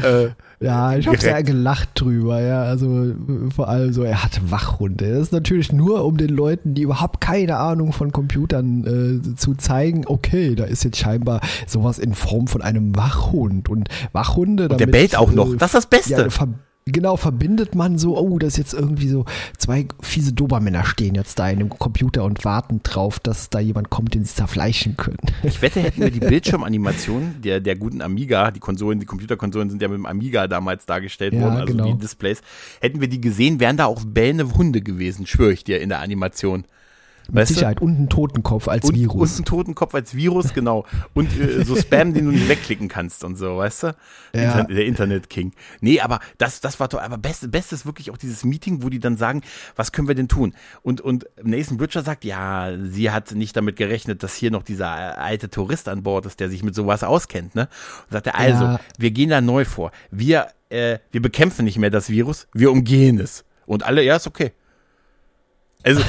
äh, ja, ich habe sehr gelacht drüber, ja, also vor allem so, er hat Wachhunde. Das ist natürlich nur, um den Leuten, die überhaupt keine Ahnung von Computern äh, zu zeigen, okay, da ist jetzt scheinbar sowas in Form von einem Wachhund und Wachhunde. Und damit, der bellt auch noch, äh, das ist das Beste. Ja, ver- genau, verbindet man so, oh, das ist jetzt irgendwie so, zwei fiese Dobermänner stehen jetzt da in dem Computer und warten drauf, dass da jemand kommt, den sie zerfleischen können. Ich wette, hätten wir die Bildschirmanimationen der, der guten Amiga, die Konsolen, die Computerkonsolen sind ja mit dem Amiga damals dargestellt ja, worden, also genau. die Displays, hätten wir die gesehen, wären da auch bellende Hunde gewesen, schwöre ich dir, in der Animation. Mit weißt Sicherheit du? Und einen Totenkopf als und, Virus. Und einen Totenkopf als Virus, genau. Und äh, so Spam, den du nicht wegklicken kannst und so, weißt du? Ja. Inter- der Internet-King. Nee, aber das, das war toll. Aber best, best ist wirklich auch dieses Meeting, wo die dann sagen, was können wir denn tun? Und, und Nathan Bridger sagt, ja, sie hat nicht damit gerechnet, dass hier noch dieser alte Tourist an Bord ist, der sich mit sowas auskennt, ne? Und sagt er, also, ja. wir gehen da neu vor. Wir, äh, wir bekämpfen nicht mehr das Virus, wir umgehen es. Und alle, ja, ist okay. Also,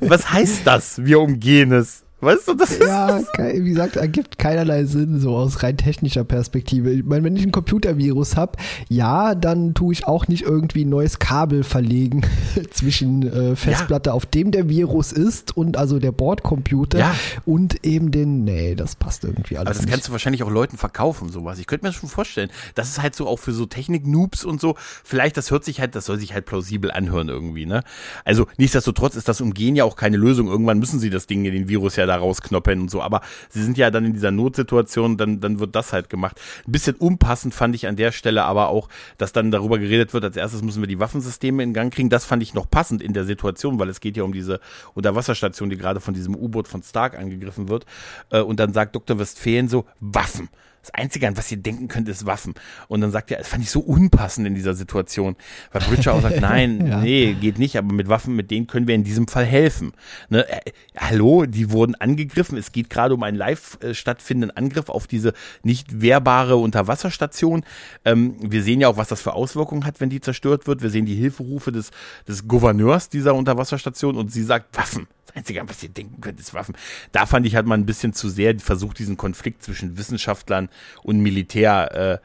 was heißt das? Wir umgehen es. Weißt du, das ist ja, wie gesagt, ergibt keinerlei Sinn, so aus rein technischer Perspektive. Ich meine, wenn ich ein Computervirus habe, ja, dann tue ich auch nicht irgendwie ein neues Kabel verlegen zwischen äh, Festplatte, ja. auf dem der Virus ist und also der Bordcomputer ja. und eben den, nee, das passt irgendwie alles. Aber das nicht. Kannst du wahrscheinlich auch Leuten verkaufen, sowas. Ich könnte mir das schon vorstellen. Das ist halt so auch für so Technik-Noobs und so. Vielleicht, das hört sich halt, das soll sich halt plausibel anhören irgendwie, ne? Also, nichtsdestotrotz ist das Umgehen ja auch keine Lösung. Irgendwann müssen sie das Ding, den Virus ja da rausknoppeln und so, aber sie sind ja dann in dieser Notsituation, dann, dann wird das halt gemacht. Ein bisschen unpassend fand ich an der Stelle aber auch, dass dann darüber geredet wird, als erstes müssen wir die Waffensysteme in Gang kriegen, das fand ich noch passend in der Situation, weil es geht ja um diese Unterwasserstation, die gerade von diesem U-Boot von Stark angegriffen wird und dann sagt Doktor Westphalen so, Waffen. Das Einzige, an was ihr denken könnt, ist Waffen. Und dann sagt er, das fand ich so unpassend in dieser Situation. Weil Bridger auch sagt, nein, ja. nee, geht nicht, aber mit Waffen, mit denen können wir in diesem Fall helfen. Ne? Äh, hallo, die wurden angegriffen. Es geht gerade um einen live äh, stattfindenden Angriff auf diese nicht wehrbare Unterwasserstation. Ähm, wir sehen ja auch, was das für Auswirkungen hat, wenn die zerstört wird. Wir sehen die Hilferufe des, des Gouverneurs dieser Unterwasserstation und sie sagt, Waffen. Das Einzige, an was ihr denken könnt, ist Waffen. Da fand ich, hat man ein bisschen zu sehr versucht, diesen Konflikt zwischen Wissenschaftlern und Militär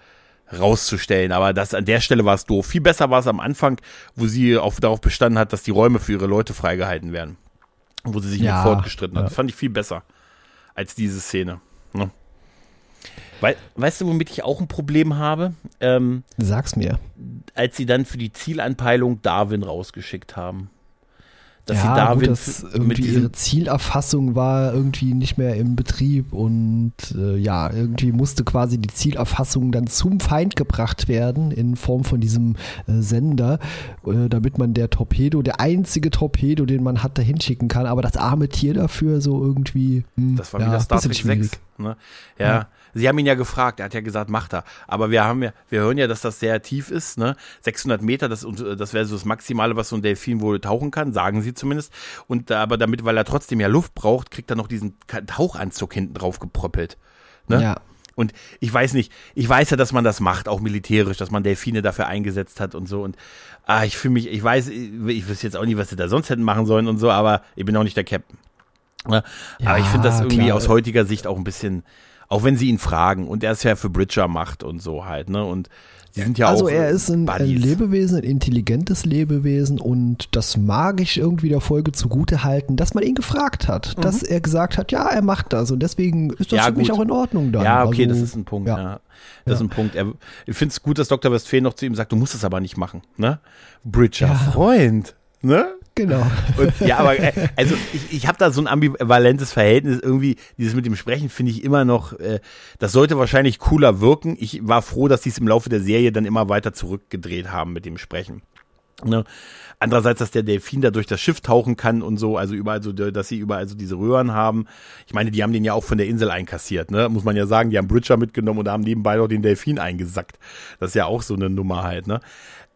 äh, rauszustellen. Aber das an der Stelle war es doof. Viel besser war es am Anfang, wo sie auf, darauf bestanden hat, dass die Räume für ihre Leute freigehalten werden. Wo sie sich ja, mit fortgestritten ja. hat. Das fand ich viel besser als diese Szene. Ne? Weil, weißt du, womit ich auch ein Problem habe? Ähm, Sag's mir. Als sie dann für die Zielanpeilung Darwin rausgeschickt haben. Dass ja, sie Darwin gut, dass irgendwie ihre Zielerfassung war irgendwie nicht mehr im Betrieb und äh, ja, irgendwie musste quasi die Zielerfassung dann zum Feind gebracht werden in Form von diesem äh, Sender, äh, damit man der Torpedo, der einzige Torpedo, den man hat, dahin schicken kann, aber das arme Tier dafür so irgendwie mh, das war ja, wieder Star Trek sechs, ne? Ja, ja. Sie haben ihn ja gefragt, er hat ja gesagt, macht er. Aber wir haben ja, wir hören ja, dass das sehr tief ist, ne? sechshundert Meter, das, das wäre so das Maximale, was so ein Delfin wohl tauchen kann, sagen sie zumindest. Und aber damit, weil er trotzdem ja Luft braucht, kriegt er noch diesen Tauchanzug hinten drauf geproppelt, ne? Ja. Und ich weiß nicht, ich weiß ja, dass man das macht, auch militärisch, dass man Delfine dafür eingesetzt hat und so. Und ah, ich fühle mich, ich weiß, ich, ich wüsste jetzt auch nicht, was sie da sonst hätten machen sollen und so, aber ich bin auch nicht der Captain. Ne? Ja, aber ich finde das irgendwie klar. Aus heutiger Sicht auch ein bisschen. Auch wenn sie ihn fragen und er es ja für Bridger macht und so halt, ne? Und sie sind ja also auch. Also er ist ein, ein Lebewesen, ein intelligentes Lebewesen und das mag ich irgendwie der Folge zugute halten, dass man ihn gefragt hat, mhm. dass er gesagt hat, ja, er macht das und deswegen ist das ja, für gut. mich auch in Ordnung dann. Ja, okay, also, das ist ein Punkt, ja. ja. Das ja. ist ein Punkt. Er, ich finde es gut, dass Doktor Westphalen noch zu ihm sagt, du musst es aber nicht machen, ne? Bridger, ja. Freund, ne? Genau. Und, ja, aber also ich, ich habe da so ein ambivalentes Verhältnis irgendwie, dieses mit dem Sprechen finde ich immer noch, äh, das sollte wahrscheinlich cooler wirken. Ich war froh, dass die es im Laufe der Serie dann immer weiter zurückgedreht haben mit dem Sprechen. Ne? Andererseits, dass der Delfin da durch das Schiff tauchen kann und so, also überall so, dass sie überall so diese Röhren haben. Ich meine, die haben den ja auch von der Insel einkassiert, ne? Muss man ja sagen, die haben Bridger mitgenommen und haben nebenbei noch den Delfin eingesackt. Das ist ja auch so eine Nummer halt, ne?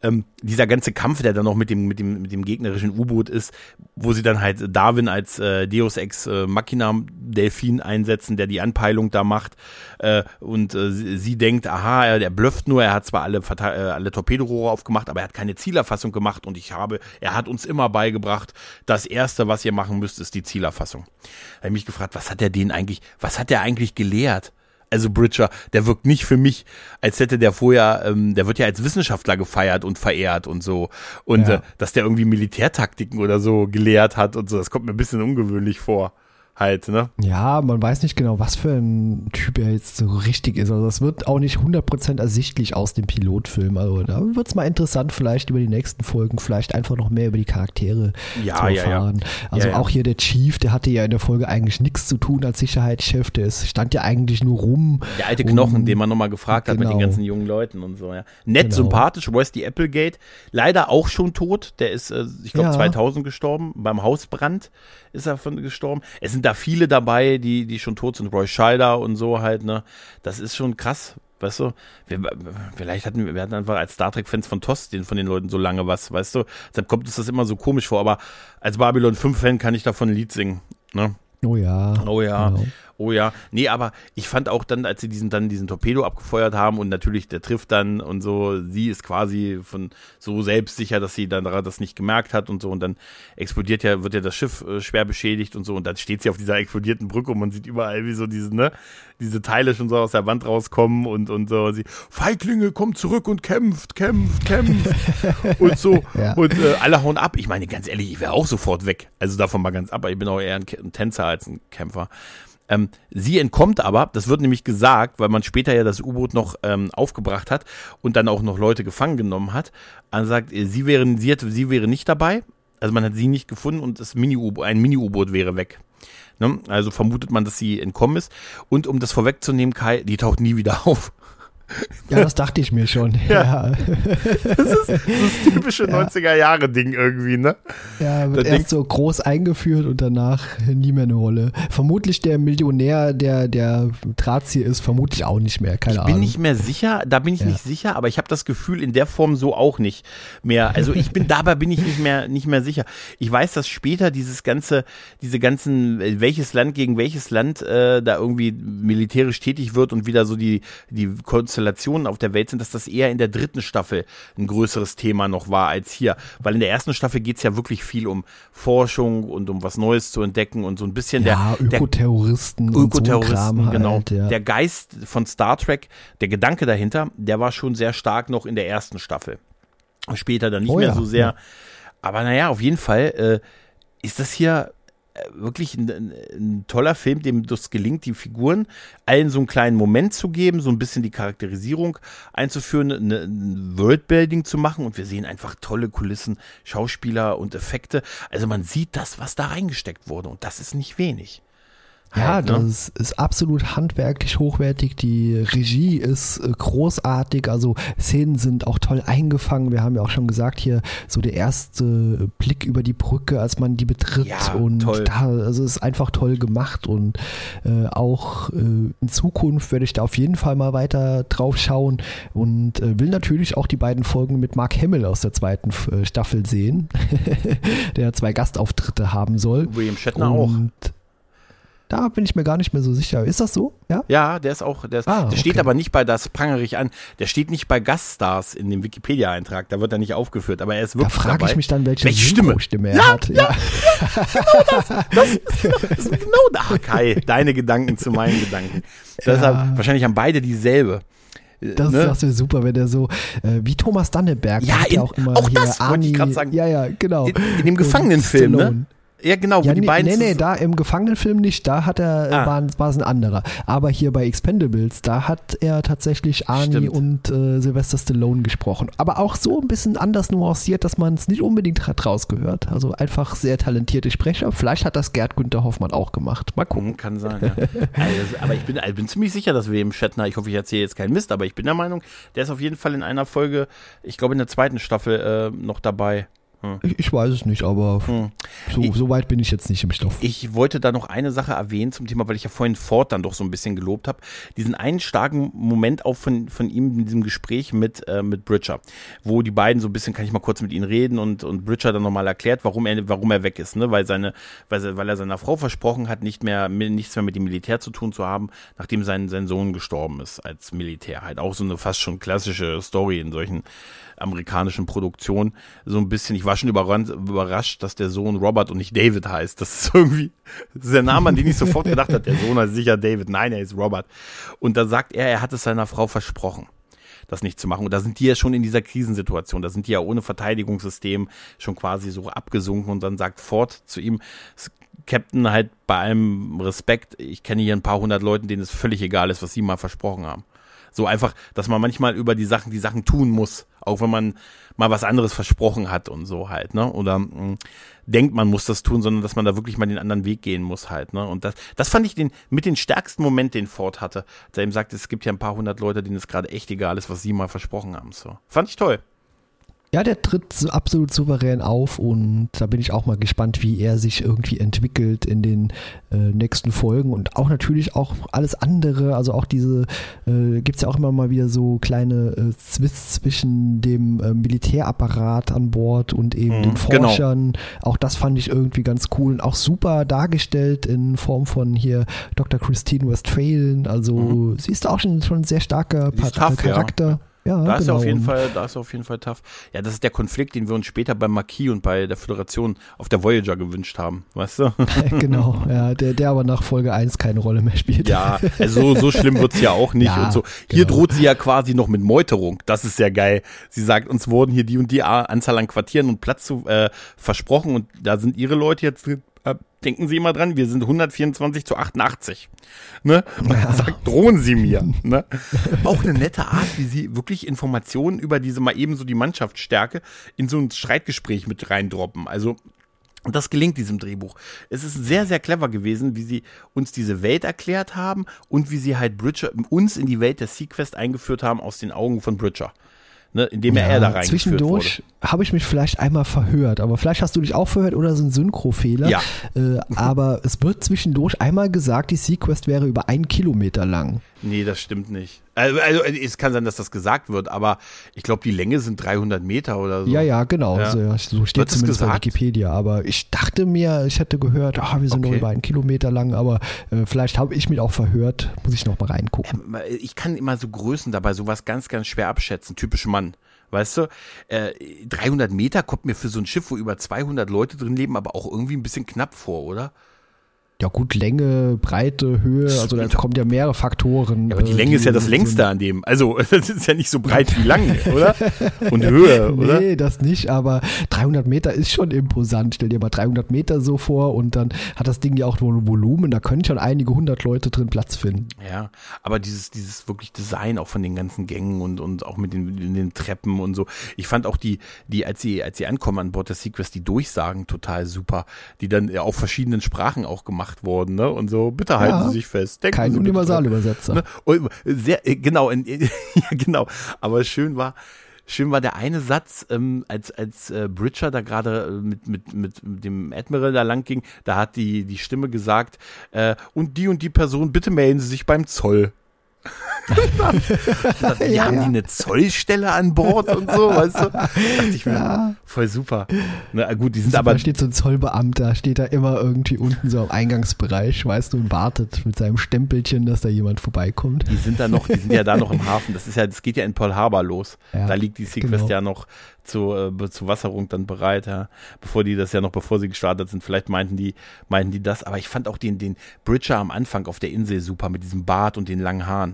Ähm, dieser ganze Kampf, der dann noch mit dem, mit dem, mit dem gegnerischen U-Boot ist, wo sie dann halt Darwin als äh, Deus Ex äh, Machina Delfin einsetzen, der die Anpeilung da macht äh, und äh, sie, sie denkt, aha, er, er blufft nur, er hat zwar alle, äh, alle Torpedorohre aufgemacht, aber er hat keine Zielerfassung gemacht und ich habe, er hat uns immer beigebracht, das Erste, was ihr machen müsst, ist die Zielerfassung. Da habe ich mich gefragt, was hat er denen eigentlich, was hat er eigentlich gelehrt? Also Bridger, der wirkt nicht für mich, als hätte der vorher, ähm, der wird ja als Wissenschaftler gefeiert und verehrt und so. Und ja. äh, dass der irgendwie Militärtaktiken oder so gelehrt hat und so, das kommt mir ein bisschen ungewöhnlich vor. Halt, ne? Ja, man weiß nicht genau, was für ein Typ er jetzt so richtig ist. Also das wird auch nicht hundert Prozent ersichtlich aus dem Pilotfilm. Also da wird es mal interessant, vielleicht über die nächsten Folgen, vielleicht einfach noch mehr über die Charaktere ja, zu erfahren. Ja, ja. Also ja, ja. Auch hier der Chief, der hatte ja in der Folge eigentlich nichts zu tun als Sicherheitschef. Der ist, stand ja eigentlich nur rum. Der alte Knochen, um, den man nochmal gefragt genau. hat mit den ganzen jungen Leuten und so. Ja. Nett, genau. sympathisch, Westy Applegate. Leider auch schon tot. Der ist, ich glaube, ja. zweitausend gestorben. Beim Hausbrand ist er von gestorben. Es sind da viele dabei, die, die schon tot sind, Roy Scheider und so halt, ne, das ist schon krass, weißt du, wir, vielleicht hatten wir hatten einfach als Star Trek Fans von T O S den von den Leuten so lange was, weißt du, deshalb kommt uns das immer so komisch vor, aber als Babylon fünf Fan kann ich davon ein Lied singen, ne. Oh ja. Oh ja. Genau. Oh ja. Nee, aber ich fand auch dann, als sie diesen dann diesen Torpedo abgefeuert haben und natürlich der trifft dann und so, sie ist quasi von so selbstsicher, dass sie dann das nicht gemerkt hat und so und dann explodiert ja, wird ja das Schiff äh, schwer beschädigt und so und dann steht sie auf dieser explodierten Brücke und man sieht überall, wie so diese, ne, diese Teile schon so aus der Wand rauskommen und, und so und sie, Feiglinge, kommt zurück und kämpft, kämpft, kämpft und so ja. und äh, alle hauen ab. Ich meine, ganz ehrlich, ich wäre auch sofort weg. Also davon mal ganz ab, aber ich bin auch eher ein, ein Tänzer als ein Kämpfer. Ähm, sie entkommt aber, das wird nämlich gesagt, weil man später ja das U-Boot noch ähm, aufgebracht hat und dann auch noch Leute gefangen genommen hat. Man sagt, sie wäre, sie hätte, sie wäre nicht dabei, also man hat sie nicht gefunden und das Mini-U- ein Mini-U-Boot wäre weg. Ne? Also vermutet man, dass sie entkommen ist. Und um das vorwegzunehmen, Kai, die taucht nie wieder auf. Ja, das dachte ich mir schon. Ja. Ja. Das ist das typische ja. neunziger-Jahre-Ding irgendwie, ne? Ja, wird das erst Ding. so groß eingeführt und danach nie mehr eine Rolle. Vermutlich der Millionär, der, der Drahtzieher ist, vermutlich auch nicht mehr, keine ich Ahnung. Ich bin nicht mehr sicher, da bin ich ja. nicht sicher, aber ich habe das Gefühl, in der Form so auch nicht mehr. Also ich bin, dabei bin ich nicht mehr, nicht mehr sicher. Ich weiß, dass später dieses ganze, diese ganzen, welches Land gegen welches Land äh, da irgendwie militärisch tätig wird und wieder so die, die Konstellation auf der Welt sind, dass das eher in der dritten Staffel ein größeres Thema noch war als hier. Weil in der ersten Staffel geht es ja wirklich viel um Forschung und um was Neues zu entdecken und so ein bisschen ja, der Ökoterroristen. Der, und Ökoterroristen, so genau. Halt, ja. Der Geist von Star Trek, der Gedanke dahinter, der war schon sehr stark noch in der ersten Staffel. Später dann nicht oh, mehr ja. so sehr. Ja. Aber naja, auf jeden Fall äh, ist das hier wirklich ein, ein, ein toller Film, dem das gelingt, die Figuren allen so einen kleinen Moment zu geben, so ein bisschen die Charakterisierung einzuführen, eine, ein Worldbuilding zu machen, und wir sehen einfach tolle Kulissen, Schauspieler und Effekte. Also man sieht das, was da reingesteckt wurde, und das ist nicht wenig. Ja, das ist, ist absolut handwerklich hochwertig, die Regie ist äh, großartig, also Szenen sind auch toll eingefangen, wir haben ja auch schon gesagt, hier so der erste Blick über die Brücke, als man die betritt, ja, und toll. Da, also ist einfach toll gemacht, und äh, auch äh, in Zukunft werde ich da auf jeden Fall mal weiter drauf schauen und äh, will natürlich auch die beiden Folgen mit Mark Hamill aus der zweiten äh, Staffel sehen, der zwei Gastauftritte haben soll. William Shatner auch. Da bin ich mir gar nicht mehr so sicher. Ist das so? Ja, ja, der ist auch, der, ist, ah, der okay. steht aber nicht bei, das prangere ich an, der steht nicht bei Gaststars in dem Wikipedia-Eintrag, da wird er nicht aufgeführt, aber er ist wirklich dabei. Da frage ich mich dann, welche, welche Stimme? Stimme er ja, hat. Ja, ja. ja, genau das. Das ist, das ist genau da, Kai, deine Gedanken zu meinen Gedanken. Deshalb, ja. Wahrscheinlich haben beide dieselbe. Das, ne? Das wäre super, wenn der so, äh, wie Thomas Danneberg. Ja, in, auch, immer auch das Arnie, wollte ich gerade sagen. Ja, ja, genau. In, in dem Gefangenenfilm, ne? Ja, genau, ja, wo die nee, beiden. Nee, nee, da im Gefangenenfilm nicht, da hat er, ah. war, war es ein anderer. Aber hier bei Expendables, da hat er tatsächlich Arnie Stimmt. und äh, Sylvester Stallone gesprochen. Aber auch so ein bisschen anders nuanciert, dass man es nicht unbedingt hat rausgehört. Also einfach sehr talentierte Sprecher. Vielleicht hat das Gerd-Günter Hoffmann auch gemacht. Mal gucken. Kann sein, ja. Also, aber ich bin, ich bin ziemlich sicher, dass wir im Shatner, ich hoffe, ich erzähle jetzt keinen Mist, aber ich bin der Meinung, der ist auf jeden Fall in einer Folge, ich glaube in der zweiten Staffel, äh, noch dabei. Ich, ich weiß es nicht, aber hm. so, ich, so weit bin ich jetzt nicht im Stoff. Ich wollte da noch eine Sache erwähnen zum Thema, weil ich ja vorhin Ford dann doch so ein bisschen gelobt habe. Diesen einen starken Moment auch von, von ihm in diesem Gespräch mit, äh, mit Bridger, wo die beiden so ein bisschen, kann ich mal kurz mit ihnen reden, und, und Bridger dann nochmal erklärt, warum er, warum er weg ist, ne? Weil, seine, weil, weil er seiner Frau versprochen hat, nicht mehr, nichts mehr mit dem Militär zu tun zu haben, nachdem sein, sein Sohn gestorben ist als Militär. Halt auch so eine fast schon klassische Story in solchen amerikanischen Produktion, so ein bisschen, ich war schon überrascht, dass der Sohn Robert und nicht David heißt, das ist irgendwie, das ist der Name, an den ich sofort gedacht habe, der Sohn heißt sicher David, nein, er ist Robert, und da sagt er, er hat es seiner Frau versprochen, das nicht zu machen, und da sind die ja schon in dieser Krisensituation, da sind die ja ohne Verteidigungssystem schon quasi so abgesunken, und dann sagt Ford zu ihm, Captain, halt bei allem Respekt, ich kenne hier ein paar hundert Leuten, denen es völlig egal ist, was sie mal versprochen haben. So einfach, dass man manchmal über die Sachen, die Sachen tun muss, auch wenn man mal was anderes versprochen hat und so halt, ne? Oder mh, denkt, man muss das tun, sondern dass man da wirklich mal den anderen Weg gehen muss halt, ne? Und das, das fand ich den mit den stärksten Moment, den Ford hatte, als er ihm sagte, es gibt ja ein paar hundert Leute, denen es gerade echt egal ist, was sie mal versprochen haben. So. Fand ich toll. Ja, der tritt absolut souverän auf, und da bin ich auch mal gespannt, wie er sich irgendwie entwickelt in den äh, nächsten Folgen, und auch natürlich auch alles andere, also auch diese, äh, gibt es ja auch immer mal wieder so kleine äh, Zwist zwischen dem äh, Militärapparat an Bord und eben mhm, den Forschern, genau. Auch das fand ich irgendwie ganz cool und auch super dargestellt in Form von hier Doktor Christine Westphalen, also mhm. sie ist auch schon, schon ein sehr starker Par- tough, Charakter. Ja. Ja, da, genau. ist er auf jeden Fall, da ist er auf jeden Fall tough. Ja, das ist der Konflikt, den wir uns später bei Marquis und bei der Föderation auf der Voyager gewünscht haben, weißt du? Genau, ja, der, der aber nach Folge eins keine Rolle mehr spielt. Ja, also so schlimm wird's ja auch nicht, ja, und so. Hier genau. Droht sie ja quasi noch mit Meuterung, das ist ja geil. Sie sagt, uns wurden hier die und die Anzahl an Quartieren und Platz zu, äh, versprochen, und da sind ihre Leute jetzt drin. Denken Sie immer dran, wir sind hundertvierundzwanzig zu achtundachtzig. Ne? Man ja. sagt, drohen Sie mir. Ne? Auch eine nette Art, wie sie wirklich Informationen über diese mal ebenso die Mannschaftsstärke in so ein Streitgespräch mit reindroppen. Also Das gelingt diesem Drehbuch. Es ist sehr, sehr clever gewesen, wie sie uns diese Welt erklärt haben und wie sie halt Bridger uns in die Welt der SeaQuest eingeführt haben aus den Augen von Bridger. Ne, indem er, ja, er da reingeführt zwischendurch wurde. Habe ich mich vielleicht einmal verhört, aber vielleicht hast du dich auch verhört oder so ein Synchrofehler. Ja. Äh, aber es wird zwischendurch einmal gesagt, die SeaQuest wäre über einen Kilometer lang. Nee, das stimmt nicht. Also, also es kann sein, dass das gesagt wird, aber ich glaube, die Länge sind dreihundert Meter oder so. Ja, ja, genau. Ja. So, ja, so steht zumindest bei Wikipedia. Aber ich dachte mir, ich hätte gehört, oh, wir sind okay. Nur über einen Kilometer lang, aber äh, vielleicht habe ich mich auch verhört. Muss ich noch mal reingucken. Ähm, ich kann immer so Größen dabei sowas ganz, ganz schwer abschätzen. Typisch Mann. Weißt du, äh, dreihundert Meter kommt mir für so ein Schiff, wo über zweihundert Leute drin leben, aber auch irgendwie ein bisschen knapp vor, oder? Ja gut, Länge, Breite, Höhe, also da kommen ja mehrere Faktoren. Ja, aber die Länge die ist ja das längste an dem, also das ist ja nicht so breit wie lang, oder? Und Höhe, nee, oder? Nee, das nicht, aber dreihundert Meter ist schon imposant, stell dir mal dreihundert Meter so vor und dann hat das Ding ja auch nur ein Volumen, da können schon einige hundert Leute drin Platz finden. Ja, aber dieses dieses wirklich Design auch von den ganzen Gängen und, und auch mit den, den Treppen und so, ich fand auch die, die als sie als sie ankommen an Bord der SeaQuest, die Durchsagen total super, die dann auf verschiedenen Sprachen auch gemacht worden, ne? Und so, bitte halten ja, Sie sich fest. Denken kein Universalübersetzer. Ne? Sehr, genau, in, in, ja, genau. Aber schön war, schön war der eine Satz, ähm, als, als äh, Bridger da gerade mit, mit, mit dem Admiral da lang ging, da hat die, die Stimme gesagt, äh, und die und die Person, bitte melden Sie sich beim Zoll. Dann, dann, die ja, haben ja. die eine Zollstelle an Bord und so, weißt du? Dachte ich mir, ja. Voll super. Na gut, die sind super, aber. Da steht so ein Zollbeamter, steht da immer irgendwie unten so am Eingangsbereich, weißt du, und wartet mit seinem Stempelchen, dass da jemand vorbeikommt. Die sind da noch, die sind ja da noch im Hafen. Das ist ja, das geht ja in Pearl Harbor los. Ja, da liegt die SeaQuest genau. ja noch zur, äh, zur Wasserung dann bereit, ja. Bevor die das ja noch, bevor sie gestartet sind, vielleicht meinten die, meinten die das, aber ich fand auch den, den Bridger am Anfang auf der Insel super, mit diesem Bart und den langen Haaren.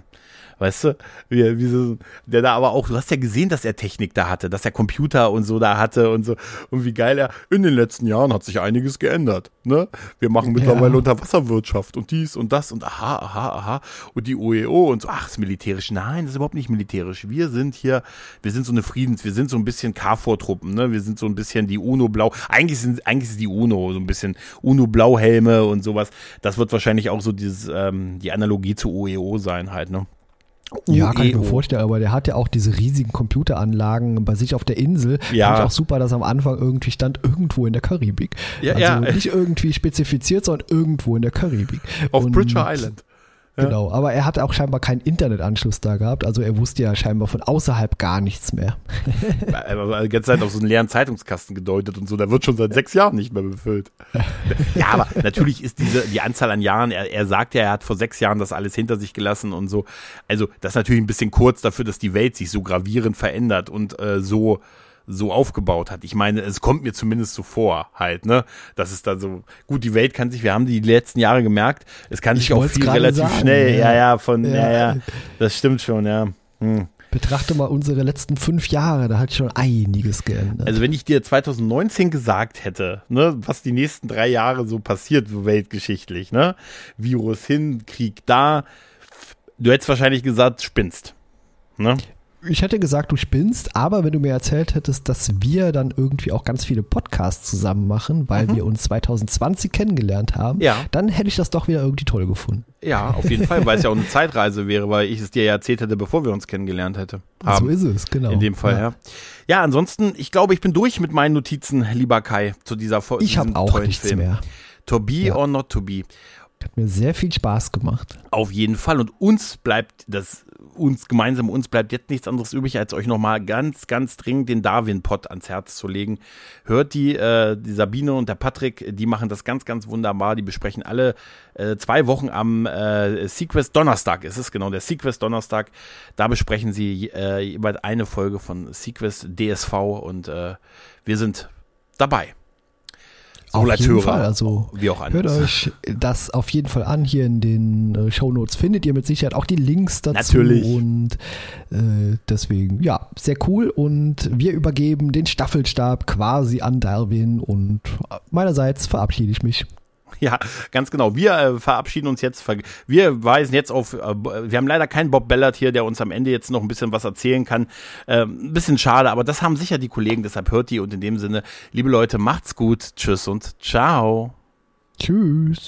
Weißt du, wie, wie so, der da aber auch, du hast ja gesehen, dass er Technik da hatte, dass er Computer und so da hatte und so und wie geil er, in den letzten Jahren hat sich einiges geändert, ne? Wir machen mittlerweile ja. Unterwasserwirtschaft und dies und das und aha, aha, aha und die O E O und so, ach, das militärisch, nein, das ist überhaupt nicht militärisch, wir sind hier, wir sind so eine Friedens, wir sind so ein bisschen K-Vortruppen, ne? Wir sind so ein bisschen die UNO-Blau, eigentlich sind, eigentlich ist die UNO so ein bisschen UNO-Blauhelme und sowas, das wird wahrscheinlich auch so dieses, ähm, die Analogie zu O E O sein halt, ne? U E O. Ja, kann ich mir vorstellen, aber der hat ja auch diese riesigen Computeranlagen bei sich auf der Insel. Ja. Fand ich auch super, dass am Anfang irgendwie stand, irgendwo in der Karibik. Ja, also ja. Nicht irgendwie spezifiziert, sondern irgendwo in der Karibik. Auf und Bridger Island. Ja. Genau, aber er hatte auch scheinbar keinen Internetanschluss da gehabt, also er wusste ja scheinbar von außerhalb gar nichts mehr. Aber die ganze Zeit auf so einen leeren Zeitungskasten gedeutet und so, der wird schon seit sechs Jahren nicht mehr befüllt. Ja, aber natürlich ist diese, die Anzahl an Jahren, er, er sagt ja, er hat vor sechs Jahren das alles hinter sich gelassen und so, also das ist natürlich ein bisschen kurz dafür, dass die Welt sich so gravierend verändert und äh, so so aufgebaut hat. Ich meine, es kommt mir zumindest so vor, halt, ne? Das ist dann so, gut, die Welt kann sich, wir haben die letzten Jahre gemerkt, es kann ich sich auch viel relativ sagen, schnell, ja, ja, ja von, ja. ja, ja, das stimmt schon, ja. Hm. Betrachte mal unsere letzten fünf Jahre, da hat schon einiges geändert. Also wenn ich dir zwanzig neunzehn gesagt hätte, ne, was die nächsten drei Jahre so passiert, so weltgeschichtlich, ne? Virus hin, Krieg da, du hättest wahrscheinlich gesagt, spinnst, ne? Ich hätte gesagt, du spinnst, aber wenn du mir erzählt hättest, dass wir dann irgendwie auch ganz viele Podcasts zusammen machen, weil mhm. wir uns zwanzig zwanzig kennengelernt haben, ja. dann hätte ich das doch wieder irgendwie toll gefunden. Ja, auf jeden Fall, weil es ja auch eine Zeitreise wäre, weil ich es dir ja erzählt hätte, bevor wir uns kennengelernt hätten. So ist es, genau. In dem Fall, ja. Ja, ja, ansonsten, ich glaube, ich bin durch mit meinen Notizen, lieber Kai, zu dieser Folge. Ich habe auch nichts Film. mehr. To be ja. or not to be. Hat mir sehr viel Spaß gemacht. Auf jeden Fall. Und uns bleibt das, uns gemeinsam, uns bleibt jetzt nichts anderes übrig, als euch nochmal ganz, ganz dringend den Darwin Pod ans Herz zu legen. Hört die, äh, die Sabine und der Patrick, die machen das ganz, ganz wunderbar. Die besprechen alle äh, zwei Wochen am äh, SeaQuest Donnerstag, ist es genau, der SeaQuest Donnerstag. Da besprechen sie äh, jeweils eine Folge von SeaQuest D S V und äh, wir sind dabei. Auf jeden Fall, also wie auch hört euch das auf jeden Fall an, hier in den äh, Shownotes findet ihr mit Sicherheit auch die Links dazu. Natürlich. Und äh, deswegen, ja, sehr cool und wir übergeben den Staffelstab quasi an Darwin und meinerseits verabschiede ich mich. Ja, ganz genau. Wir äh, verabschieden uns jetzt. Ver- wir weisen jetzt auf, äh, wir haben leider keinen Bob Bellert hier, der uns am Ende jetzt noch ein bisschen was erzählen kann. Ähm, ein bisschen schade, aber das haben sicher die Kollegen, deshalb hört die. Und in dem Sinne, liebe Leute, macht's gut. Tschüss und ciao. Tschüss.